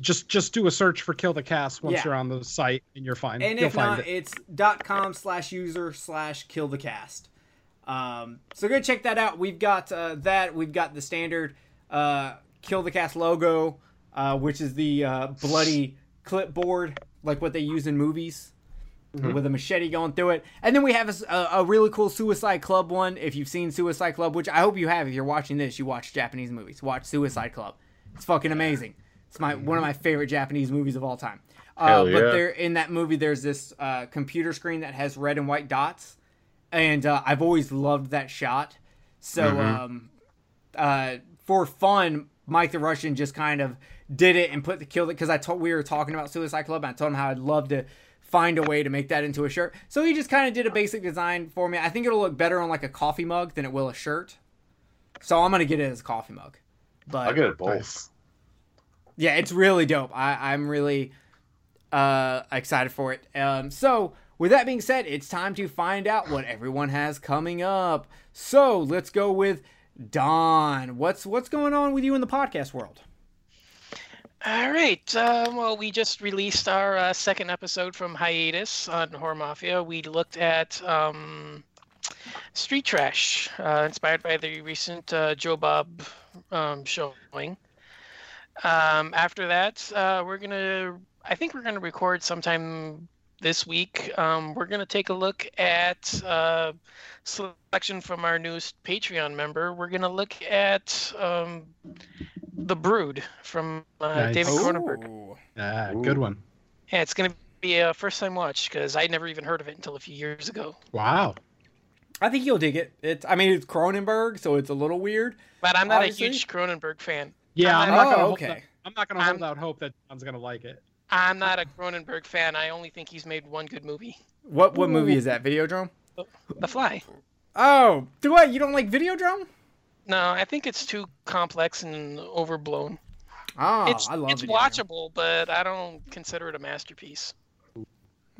just do a search for Kill the Cast once you're on the site, and you're fine. And if not, it's .com/user/Kill the Cast. So go check that out. We've got the standard Kill the Cast logo, which is the bloody clipboard, like what they use in movies. With a machete going through it. And then we have a really cool Suicide Club one. If you've seen Suicide Club, which I hope you have. If you're watching this, you watch Japanese movies. Watch Suicide Club. It's fucking amazing. It's one of my favorite Japanese movies of all time. But in that movie, there's this computer screen that has red and white dots. And I've always loved that shot. So for fun, Mike the Russian just kind of did it and put the kill it. Because we were talking about Suicide Club, and I told him how I'd love to find a way to make that into a shirt. So he just kind of did a basic design for me. I think it'll look better on like a coffee mug than it will a shirt. So I'm going to get it as a coffee mug. But I'll get it both. Yeah, it's really dope. I'm really excited for it. So with that being said, it's time to find out what everyone has coming up. So let's go with Don. What's going on with you in the podcast world? All right. Well, we just released our second episode from hiatus on Horror Mafia. We looked at Street Trash, inspired by the recent Joe Bob showing. After that, we're going to record sometime this week. We're going to take a look at selection from our newest Patreon member. We're going to look at The Brood from nice. David Cronenberg. Good one. Yeah, it's going to be a first-time watch because I never even heard of it until a few years ago. Wow. I think you'll dig it. It's Cronenberg, so it's a little weird. But I'm not a huge Cronenberg fan. Yeah, I'm not going to hold out hope that John's going to like it. I'm not a Cronenberg fan. I only think he's made one good movie. What movie is that, Videodrome? The Fly. Oh, do I? You don't like Videodrome? No, I think it's too complex and overblown. Oh, I love it. It's watchable, but I don't consider it a masterpiece.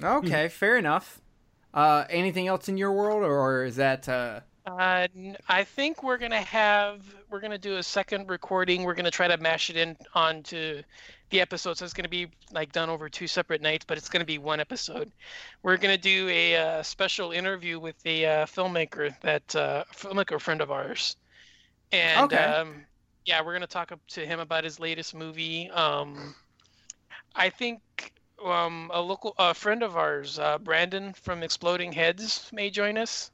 Okay, fair enough. Anything else in your world, or is that? I think we're gonna do a second recording. We're gonna try to mash it in onto the episodes. So it's going to be like done over two separate nights, but it's going to be one episode. We're going to do a special interview with a filmmaker, filmmaker friend of ours. And okay. Yeah, we're going to talk to him about his latest movie. I think a local friend of ours, Brandon from Exploding Heads, may join us.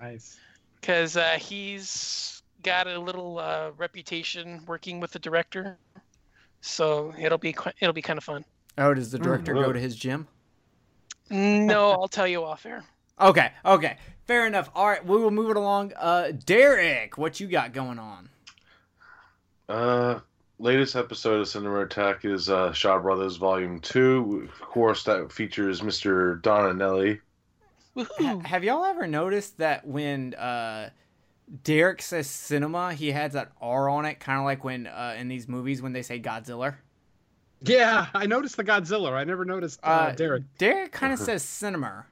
Nice. Because he's got a little reputation working with the director, so it'll be kind of fun. Oh, does the director go to his gym? No, I'll tell you off air. Okay, fair enough. All right, we will move it along. Derek, what you got going on? Latest episode of Cinema Attack is Shaw Brothers Volume 2. Of course, that features Mr. Donanelli. Have y'all ever noticed that when Derek says cinema, he has that R on it, kind of like when in these movies when they say Godzilla? Yeah, I noticed the Godzilla. I never noticed Derek. Derek kind of says cinema.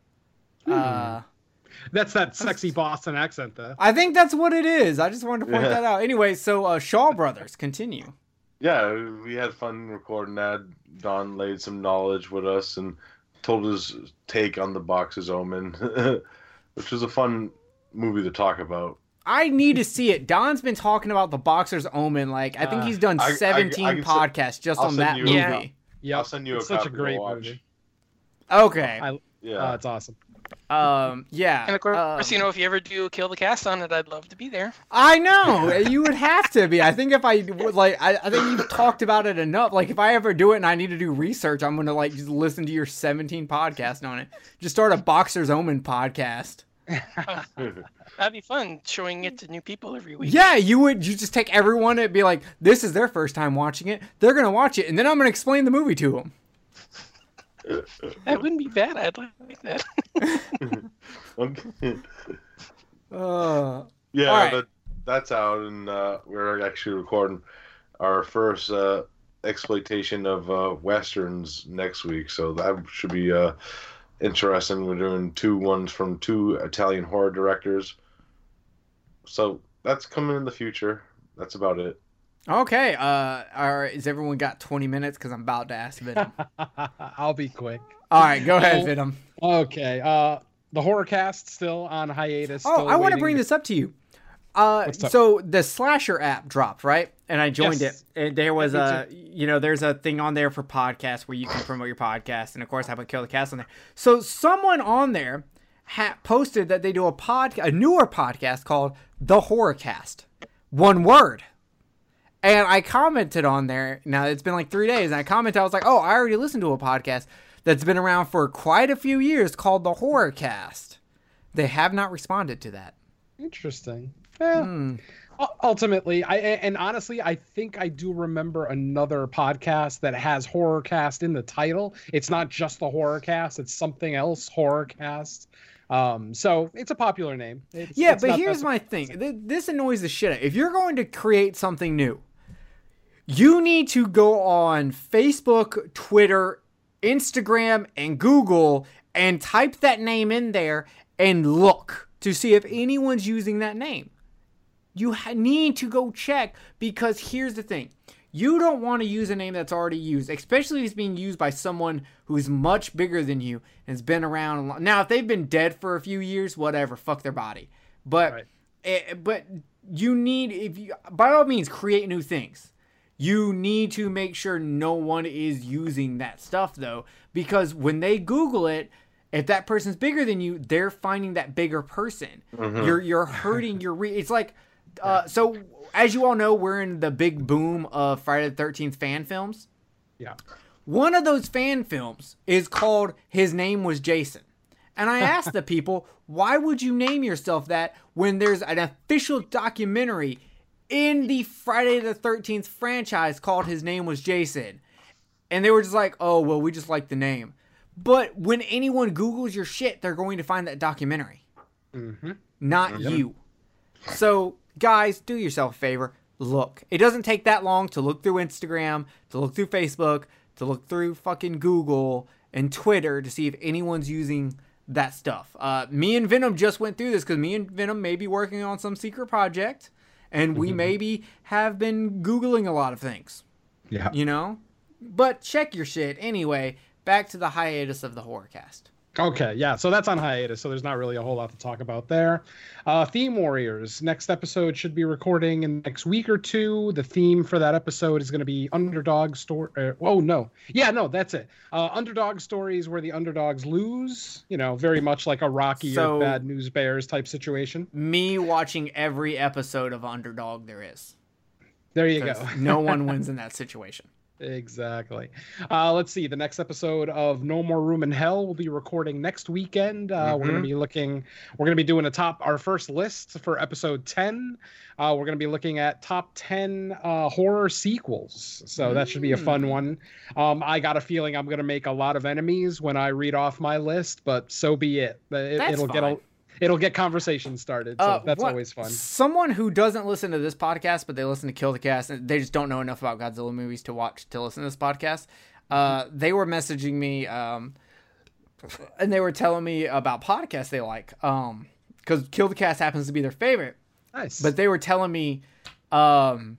That's that sexy Boston accent, though. I think that's what it is. I just wanted to point that out. Anyway, so Shaw Brothers, continue. Yeah, we had fun recording that. Don laid some knowledge with us and told his take on the box's Omen, which was a fun movie to talk about. I need to see it. Don's been talking about the boxer's Omen. Like, I think he's done 17 podcasts just on that movie. Yeah, I'll send you a copy to watch. Movie. Okay. Yeah, it's awesome. Yeah. And of course, if you ever do Kill the Cast on it, I'd love to be there. I know you would have to be. I think if I would, like, I think you've talked about it enough. Like, if I ever do it and I need to do research, I'm gonna like just listen to your 17 podcast on it. Just start a Boxer's Omen podcast. That'd be fun, showing it to new people every week. Yeah, you would. You just take everyone and be like, this is their first time watching it. They're gonna watch it, and then I'm gonna explain the movie to them. That wouldn't be bad. I'd like that. Yeah, right. That's out, and we're actually recording our first exploitation of Westerns next week, so that should be interesting. We're doing two ones from two Italian horror directors. So that's coming in the future. That's about it. Okay, alright, has everyone got 20 minutes? Because I'm about to ask Vidim. I'll be quick. Alright, go ahead, Vidim. Okay, the horror cast still on hiatus. Oh, I want to bring this up to you. So the Slasher app dropped, right? And I joined it. And there was there's a thing on there for podcasts where you can promote your podcast. And of course, I put Kill the Cast on there. So someone on there posted that they do a newer podcast called The Horror Cast. One word. And I commented on there. Now, it's been like 3 days. And I commented, I was like, oh, I already listened to a podcast that's been around for quite a few years called The Horror Cast. They have not responded to that. Interesting. Yeah. Ultimately, honestly, I think I do remember another podcast that has Horror Cast in the title. It's not just The Horror Cast. It's something else, Horror Cast. So it's a popular name. It's but here's my thing. This annoys the shit out of me. If you're going to create something new, you need to go on Facebook, Twitter, Instagram, and Google and type that name in there and look to see if anyone's using that name. You need to go check, because here's the thing. You don't want to use a name that's already used, especially if it's being used by someone who's much bigger than you and has been around a long. Now, if they've been dead for a few years, whatever, fuck their body. But right. But you need, if you, by all means, create new things. You need to make sure no one is using that stuff, though, because when they Google it, if that person's bigger than you, they're finding that bigger person. Mm-hmm. You're hurting your it's like, so as you all know, we're in the big boom of Friday the 13th fan films. Yeah. One of those fan films is called His Name Was Jason. And I asked the people, why would you name yourself that when there's an official documentary in the Friday the 13th franchise called His Name Was Jason? And they were just like, oh, well, we just like the name. But when anyone Googles your shit, they're going to find that documentary. Mm-hmm. Not you. So guys, do yourself a favor. Look. It doesn't take that long to look through Instagram, to look through Facebook, to look through fucking Google and Twitter to see if anyone's using that stuff. Me and Venom just went through this because me and Venom may be working on some secret project, and we maybe have been Googling a lot of things. Yeah. You know? But check your shit. Anyway, back to the hiatus of the Horrorcast. Okay, yeah, so that's on hiatus, so there's not really a whole lot to talk about there. Theme Warriors, next episode should be recording in the next week or two. The theme for that episode is going to be underdog story. That's it. Underdog stories where the underdogs lose, you know, very much like a Rocky or Bad News Bears type situation. Me watching every episode of Underdog there is. There you go. No one wins in that situation. Exactly. Let's see. The next episode of No More Room in Hell will be recording next weekend. We're going to be doing our first list for episode 10. We're going to be looking at top 10 horror sequels. So that should be a fun one. I got a feeling I'm going to make a lot of enemies when I read off my list, but so be it. It'll get conversations started, so that's always fun. Someone who doesn't listen to this podcast, but they listen to Kill the Cast, and they just don't know enough about Godzilla movies to watch to listen to this podcast, they were messaging me, and they were telling me about podcasts they like, because Kill the Cast happens to be their favorite. Nice. But they were telling me how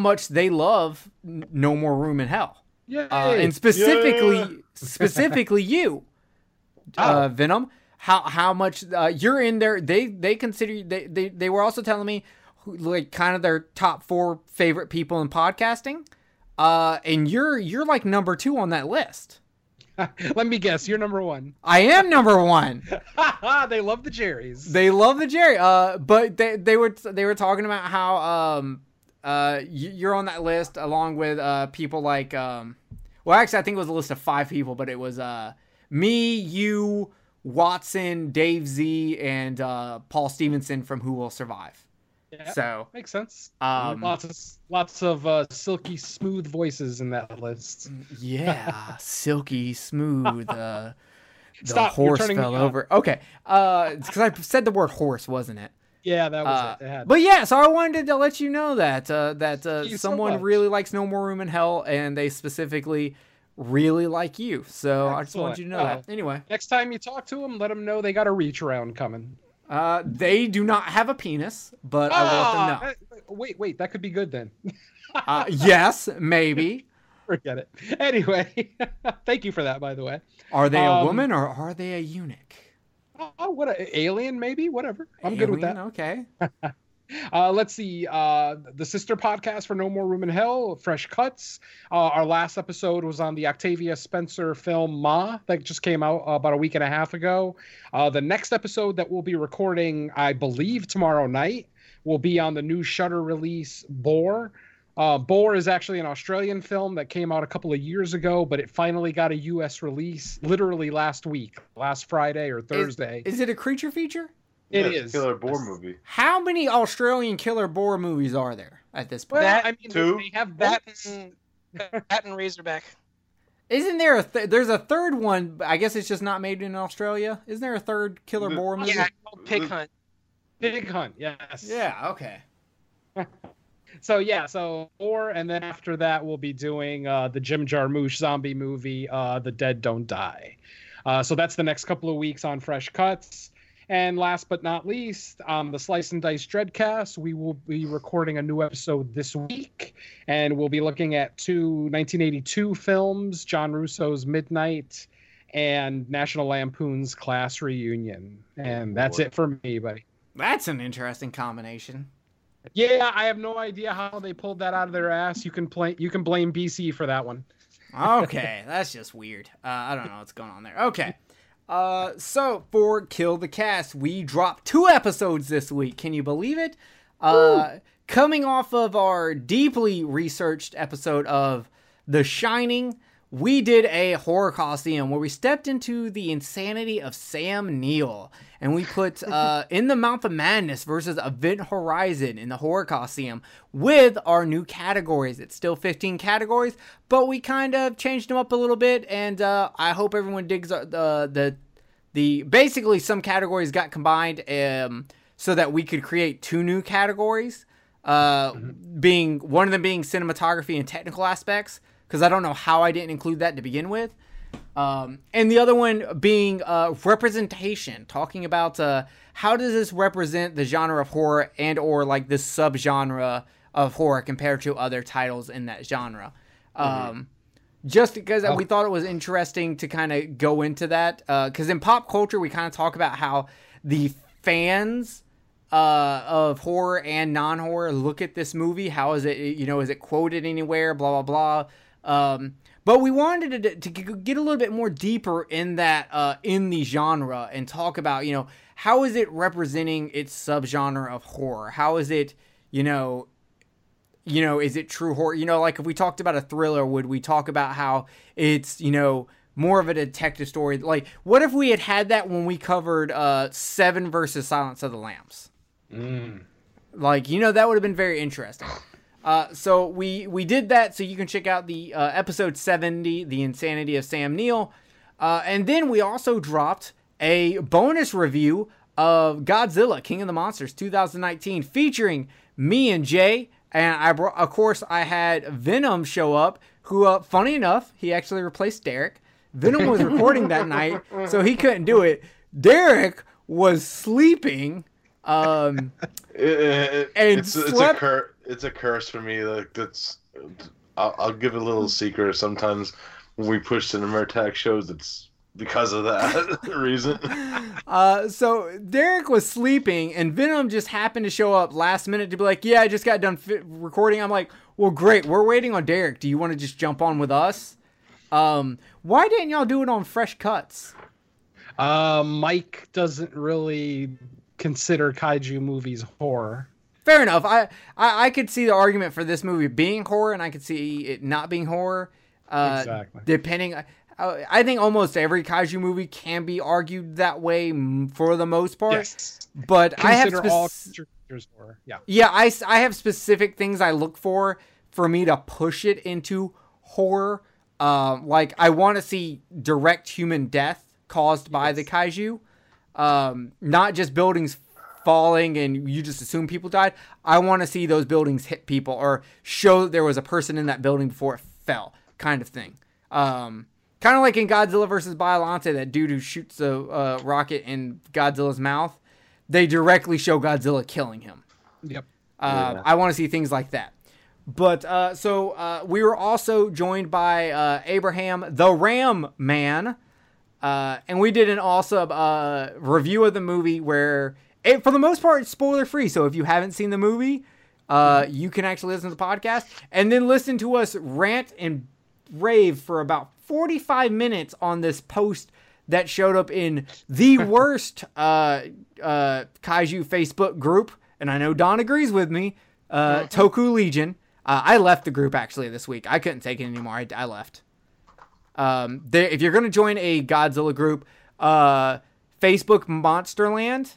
much they love No More Room in Hell. And specifically you, Venom. How much you're in there? They consider they were also telling me like kind of their top 4 favorite people in podcasting, and you're like number 2 on that list. Let me guess, you're number 1. I am number 1. They love the Jerrys. But they were talking about how you're on that list along with people like I think it was a list of 5 people, but it was me, you, Watson, Dave Z, and Paul Stevenson from Who Will Survive. Yeah, so makes sense. Lots of silky smooth voices in that list. Yeah, silky smooth. The horse fell over. Okay, because I said the word horse, wasn't it? Yeah, that was it. But yeah, so I wanted to let you know that someone really likes No More Room in Hell, and they specifically really like you, so excellent. I just wanted you to know that. Anyway, next time you talk to them, let them know they got a reach around coming. They do not have a penis, but I'll let them know. Wait, that could be good then. Yes, maybe. Forget it. Anyway, thank you for that. By the way, are they a woman or are they a eunuch? Oh, what a alien, maybe. Whatever. I'm good with that. Okay. Let's see, the sister podcast for No More Room in Hell, Fresh Cuts. Our last episode was on the Octavia Spencer film Ma that just came out about a week and a half ago. The next episode that we'll be recording, I believe tomorrow night, will be on the new Shudder release, Boar. Boar is actually an Australian film that came out a couple of years ago, but it finally got a U.S. release literally last Friday or Thursday. Is it a creature feature? It is. Killer Boar movie. How many Australian Killer Boar movies are there at this point? Well, two. They have that and Razorback. Isn't there there's a third one? I guess it's just not made in Australia. Isn't there a third Killer Boar movie? Yeah, called Pig Hunt. Pig Hunt. Yes. Yeah. Okay. So Boar, and then after that we'll be doing the Jim Jarmusch zombie movie, The Dead Don't Die. So that's the next couple of weeks on Fresh Cuts. And last but not least, on the Slice and Dice Dreadcast, we will be recording a new episode this week, and we'll be looking at 2 1982 films, John Russo's Midnight and National Lampoon's Class Reunion. And that's it for me, buddy. That's an interesting combination. Yeah, I have no idea how they pulled that out of their ass. You can blame BC for that one. Okay, that's just weird. I don't know what's going on there. Okay. So for Kill the Cast, we dropped 2 episodes this week. Can you believe it? Coming off of our deeply researched episode of The Shining, we did a horror coliseum where we stepped into the insanity of Sam Neill, and we put In the Mouth of Madness versus Event Horizon in the horror coliseum with our new categories. It's still 15 categories, but we kind of changed them up a little bit, and I hope everyone digs the basically some categories got combined so that we could create 2 new categories, being one of them being cinematography and technical aspects, because I don't know how I didn't include that to begin with. And the other one being representation, talking about how does this represent the genre of horror and or like this subgenre of horror compared to other titles in that genre. Just because we thought it was interesting to kind of go into that. Because in pop culture, we kind of talk about how the fans of horror and non-horror look at this movie. How is it, you know, is it quoted anywhere, blah, blah, blah. But we wanted to get a little bit more deeper in that, in the genre, and talk about, you know, how is it representing its subgenre of horror? How is it, you know, is it true horror? You know, like if we talked about a thriller, would we talk about how it's, you know, more of a detective story? Like, what if we had had that when we covered Seven versus Silence of the Lambs? Like, you know, that would have been very interesting. So we did that. So you can check out the episode 70, The Insanity of Sam Neill. And then we also dropped a bonus review of Godzilla, King of the Monsters 2019, featuring me and Jay. And I brought, of course, I had Venom show up, who, funny enough, he actually replaced Derek. Venom was recording that night, so he couldn't do it. Derek was sleeping, and slept. It's a curse for me. Like, that's, I'll give a little secret. Sometimes when we push Cinemertax shows, it's because of that reason. So Derek was sleeping, and Venom just happened to show up last minute to be like, yeah, I just got done recording. I'm like, well, great. We're waiting on Derek. Do you want to just jump on with us? Why didn't y'all do it on Fresh Cuts? Mike doesn't really consider kaiju movies horror. Fair enough. I could see the argument for this movie being horror, and I could see it not being horror. Exactly. Depending, I think almost every kaiju movie can be argued that way for the most part. Yes. But Consider all creatures horror. Yeah. Yeah, I have specific things I look for me to push it into horror. Like, I want to see direct human death caused by the kaiju, not just buildings falling and you just assume people died. I want to see those buildings hit people or show that there was a person in that building before it fell, kind of thing. Kind of like in Godzilla versus Biollante, that dude who shoots a rocket in Godzilla's mouth, they directly show Godzilla killing him. Yep. Yeah. I want to see things like that. But so we were also joined by Abraham the Ram Man, and we did an awesome review of the movie where, for the most part, it's spoiler-free. So if you haven't seen the movie, you can actually listen to the podcast and then listen to us rant and rave for about 45 minutes on this post that showed up in the worst kaiju Facebook group. And I know Don agrees with me, Toku Legion. I left the group, actually, this week. I couldn't take it anymore. I left. If you're going to join a Godzilla group, Facebook Monsterland,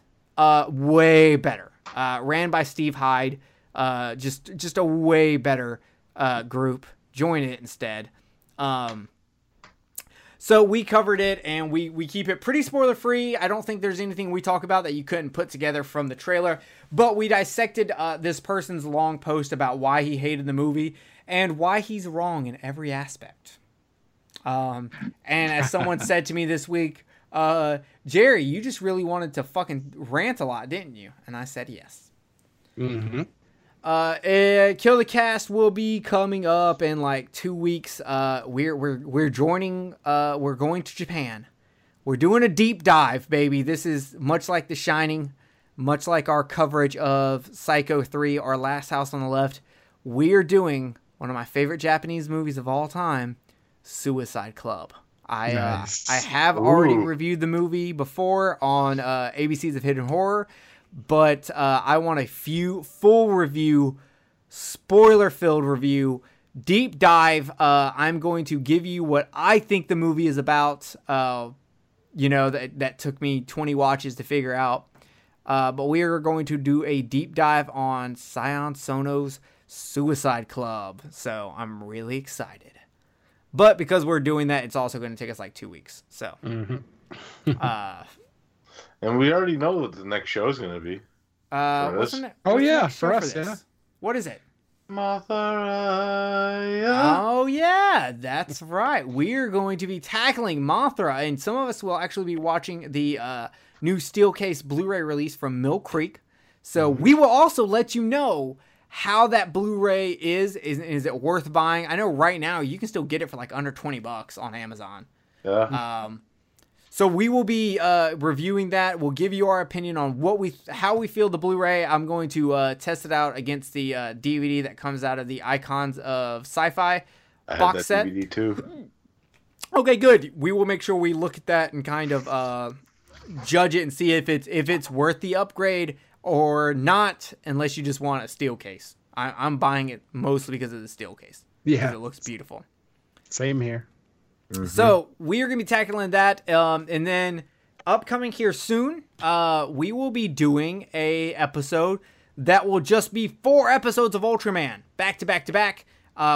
way better, ran by Steve Hyde, just a way better, group. Join it instead. So we covered it, and we keep it pretty spoiler free. I don't think there's anything we talk about that you couldn't put together from the trailer, but we dissected, this person's long post about why he hated the movie and why he's wrong in every aspect. And as someone said to me this week, Jerry, you just really wanted to fucking rant a lot, didn't you? And I said yes. Mm-hmm. Kill the Cast will be coming up in like 2 weeks. We're joining. We're going to Japan. We're doing a deep dive, baby. This is much like The Shining, much like our coverage of Psycho 3, Our Last House on the Left. We're doing one of my favorite Japanese movies of all time, Suicide Club. Nice. I have already reviewed the movie before on ABCs of Hidden Horror, but I want a full review, spoiler-filled review, deep dive. I'm going to give you what I think the movie is about. You know, that took me 20 watches to figure out. But we are going to do a deep dive on Sion Sono's Suicide Club. So I'm really excited. But because we're doing that, it's also going to take us like 2 weeks. So, and we already know what the next show is going to be. For us. What is it? Mothra. Oh yeah, that's right. We're going to be tackling Mothra, and some of us will actually be watching the new Steelcase Blu-ray release from Mill Creek. So we will also let you know how that Blu-ray is it worth buying? I know right now you can still get it for like under $20 on Amazon. Yeah. So we will be reviewing that. We'll give you our opinion on what how we feel the Blu-ray. I'm going to test it out against the DVD that comes out of the Icons of Sci-Fi box set. I have that DVD too. Okay, good. We will make sure we look at that and kind of judge it and see if it's worth the upgrade or not. Unless you just want a steel case, I'm buying it mostly because of the steel case. Yeah, because it looks beautiful. Same here. Mm-hmm. So we are going to be tackling that, and then upcoming here soon, we will be doing a episode that will just be 4 episodes of Ultraman back to back to back,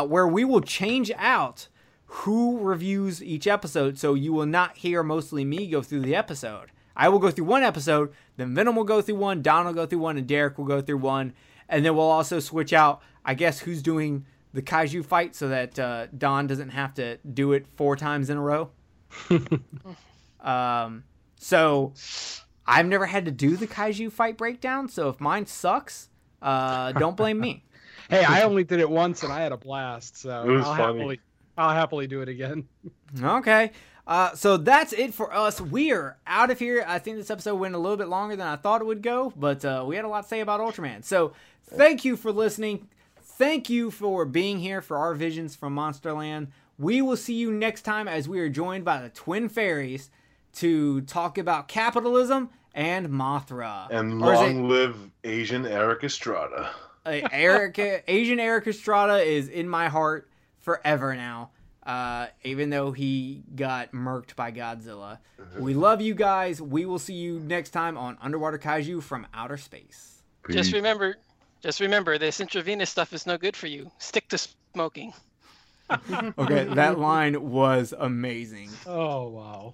where we will change out who reviews each episode, so you will not hear mostly me go through the episode. I will go through one episode, then Venom will go through one, Don will go through one, and Derek will go through one, and then we'll also switch out, I guess, who's doing the kaiju fight so that Don doesn't have to do it 4 times in a row. So I've never had to do the kaiju fight breakdown, so if mine sucks, don't blame me. Hey, I only did it once and I had a blast, so I'll happily do it again. Okay. So that's it for us. We're out of here. I think this episode went a little bit longer than I thought it would go, but we had a lot to say about Ultraman. So thank you for listening. Thank you for being here for our visions from Monsterland. We will see you next time as we are joined by the Twin Fairies to talk about capitalism and Mothra. And long live Asian Eric Estrada. Asian Eric Estrada is in my heart forever now, even though he got murked by Godzilla. We love you guys. We will see you next time on Underwater Kaiju from Outer Space. Peace. Just remember, this intravenous stuff is no good for you. Stick to smoking. Okay, that line was amazing. Oh, wow.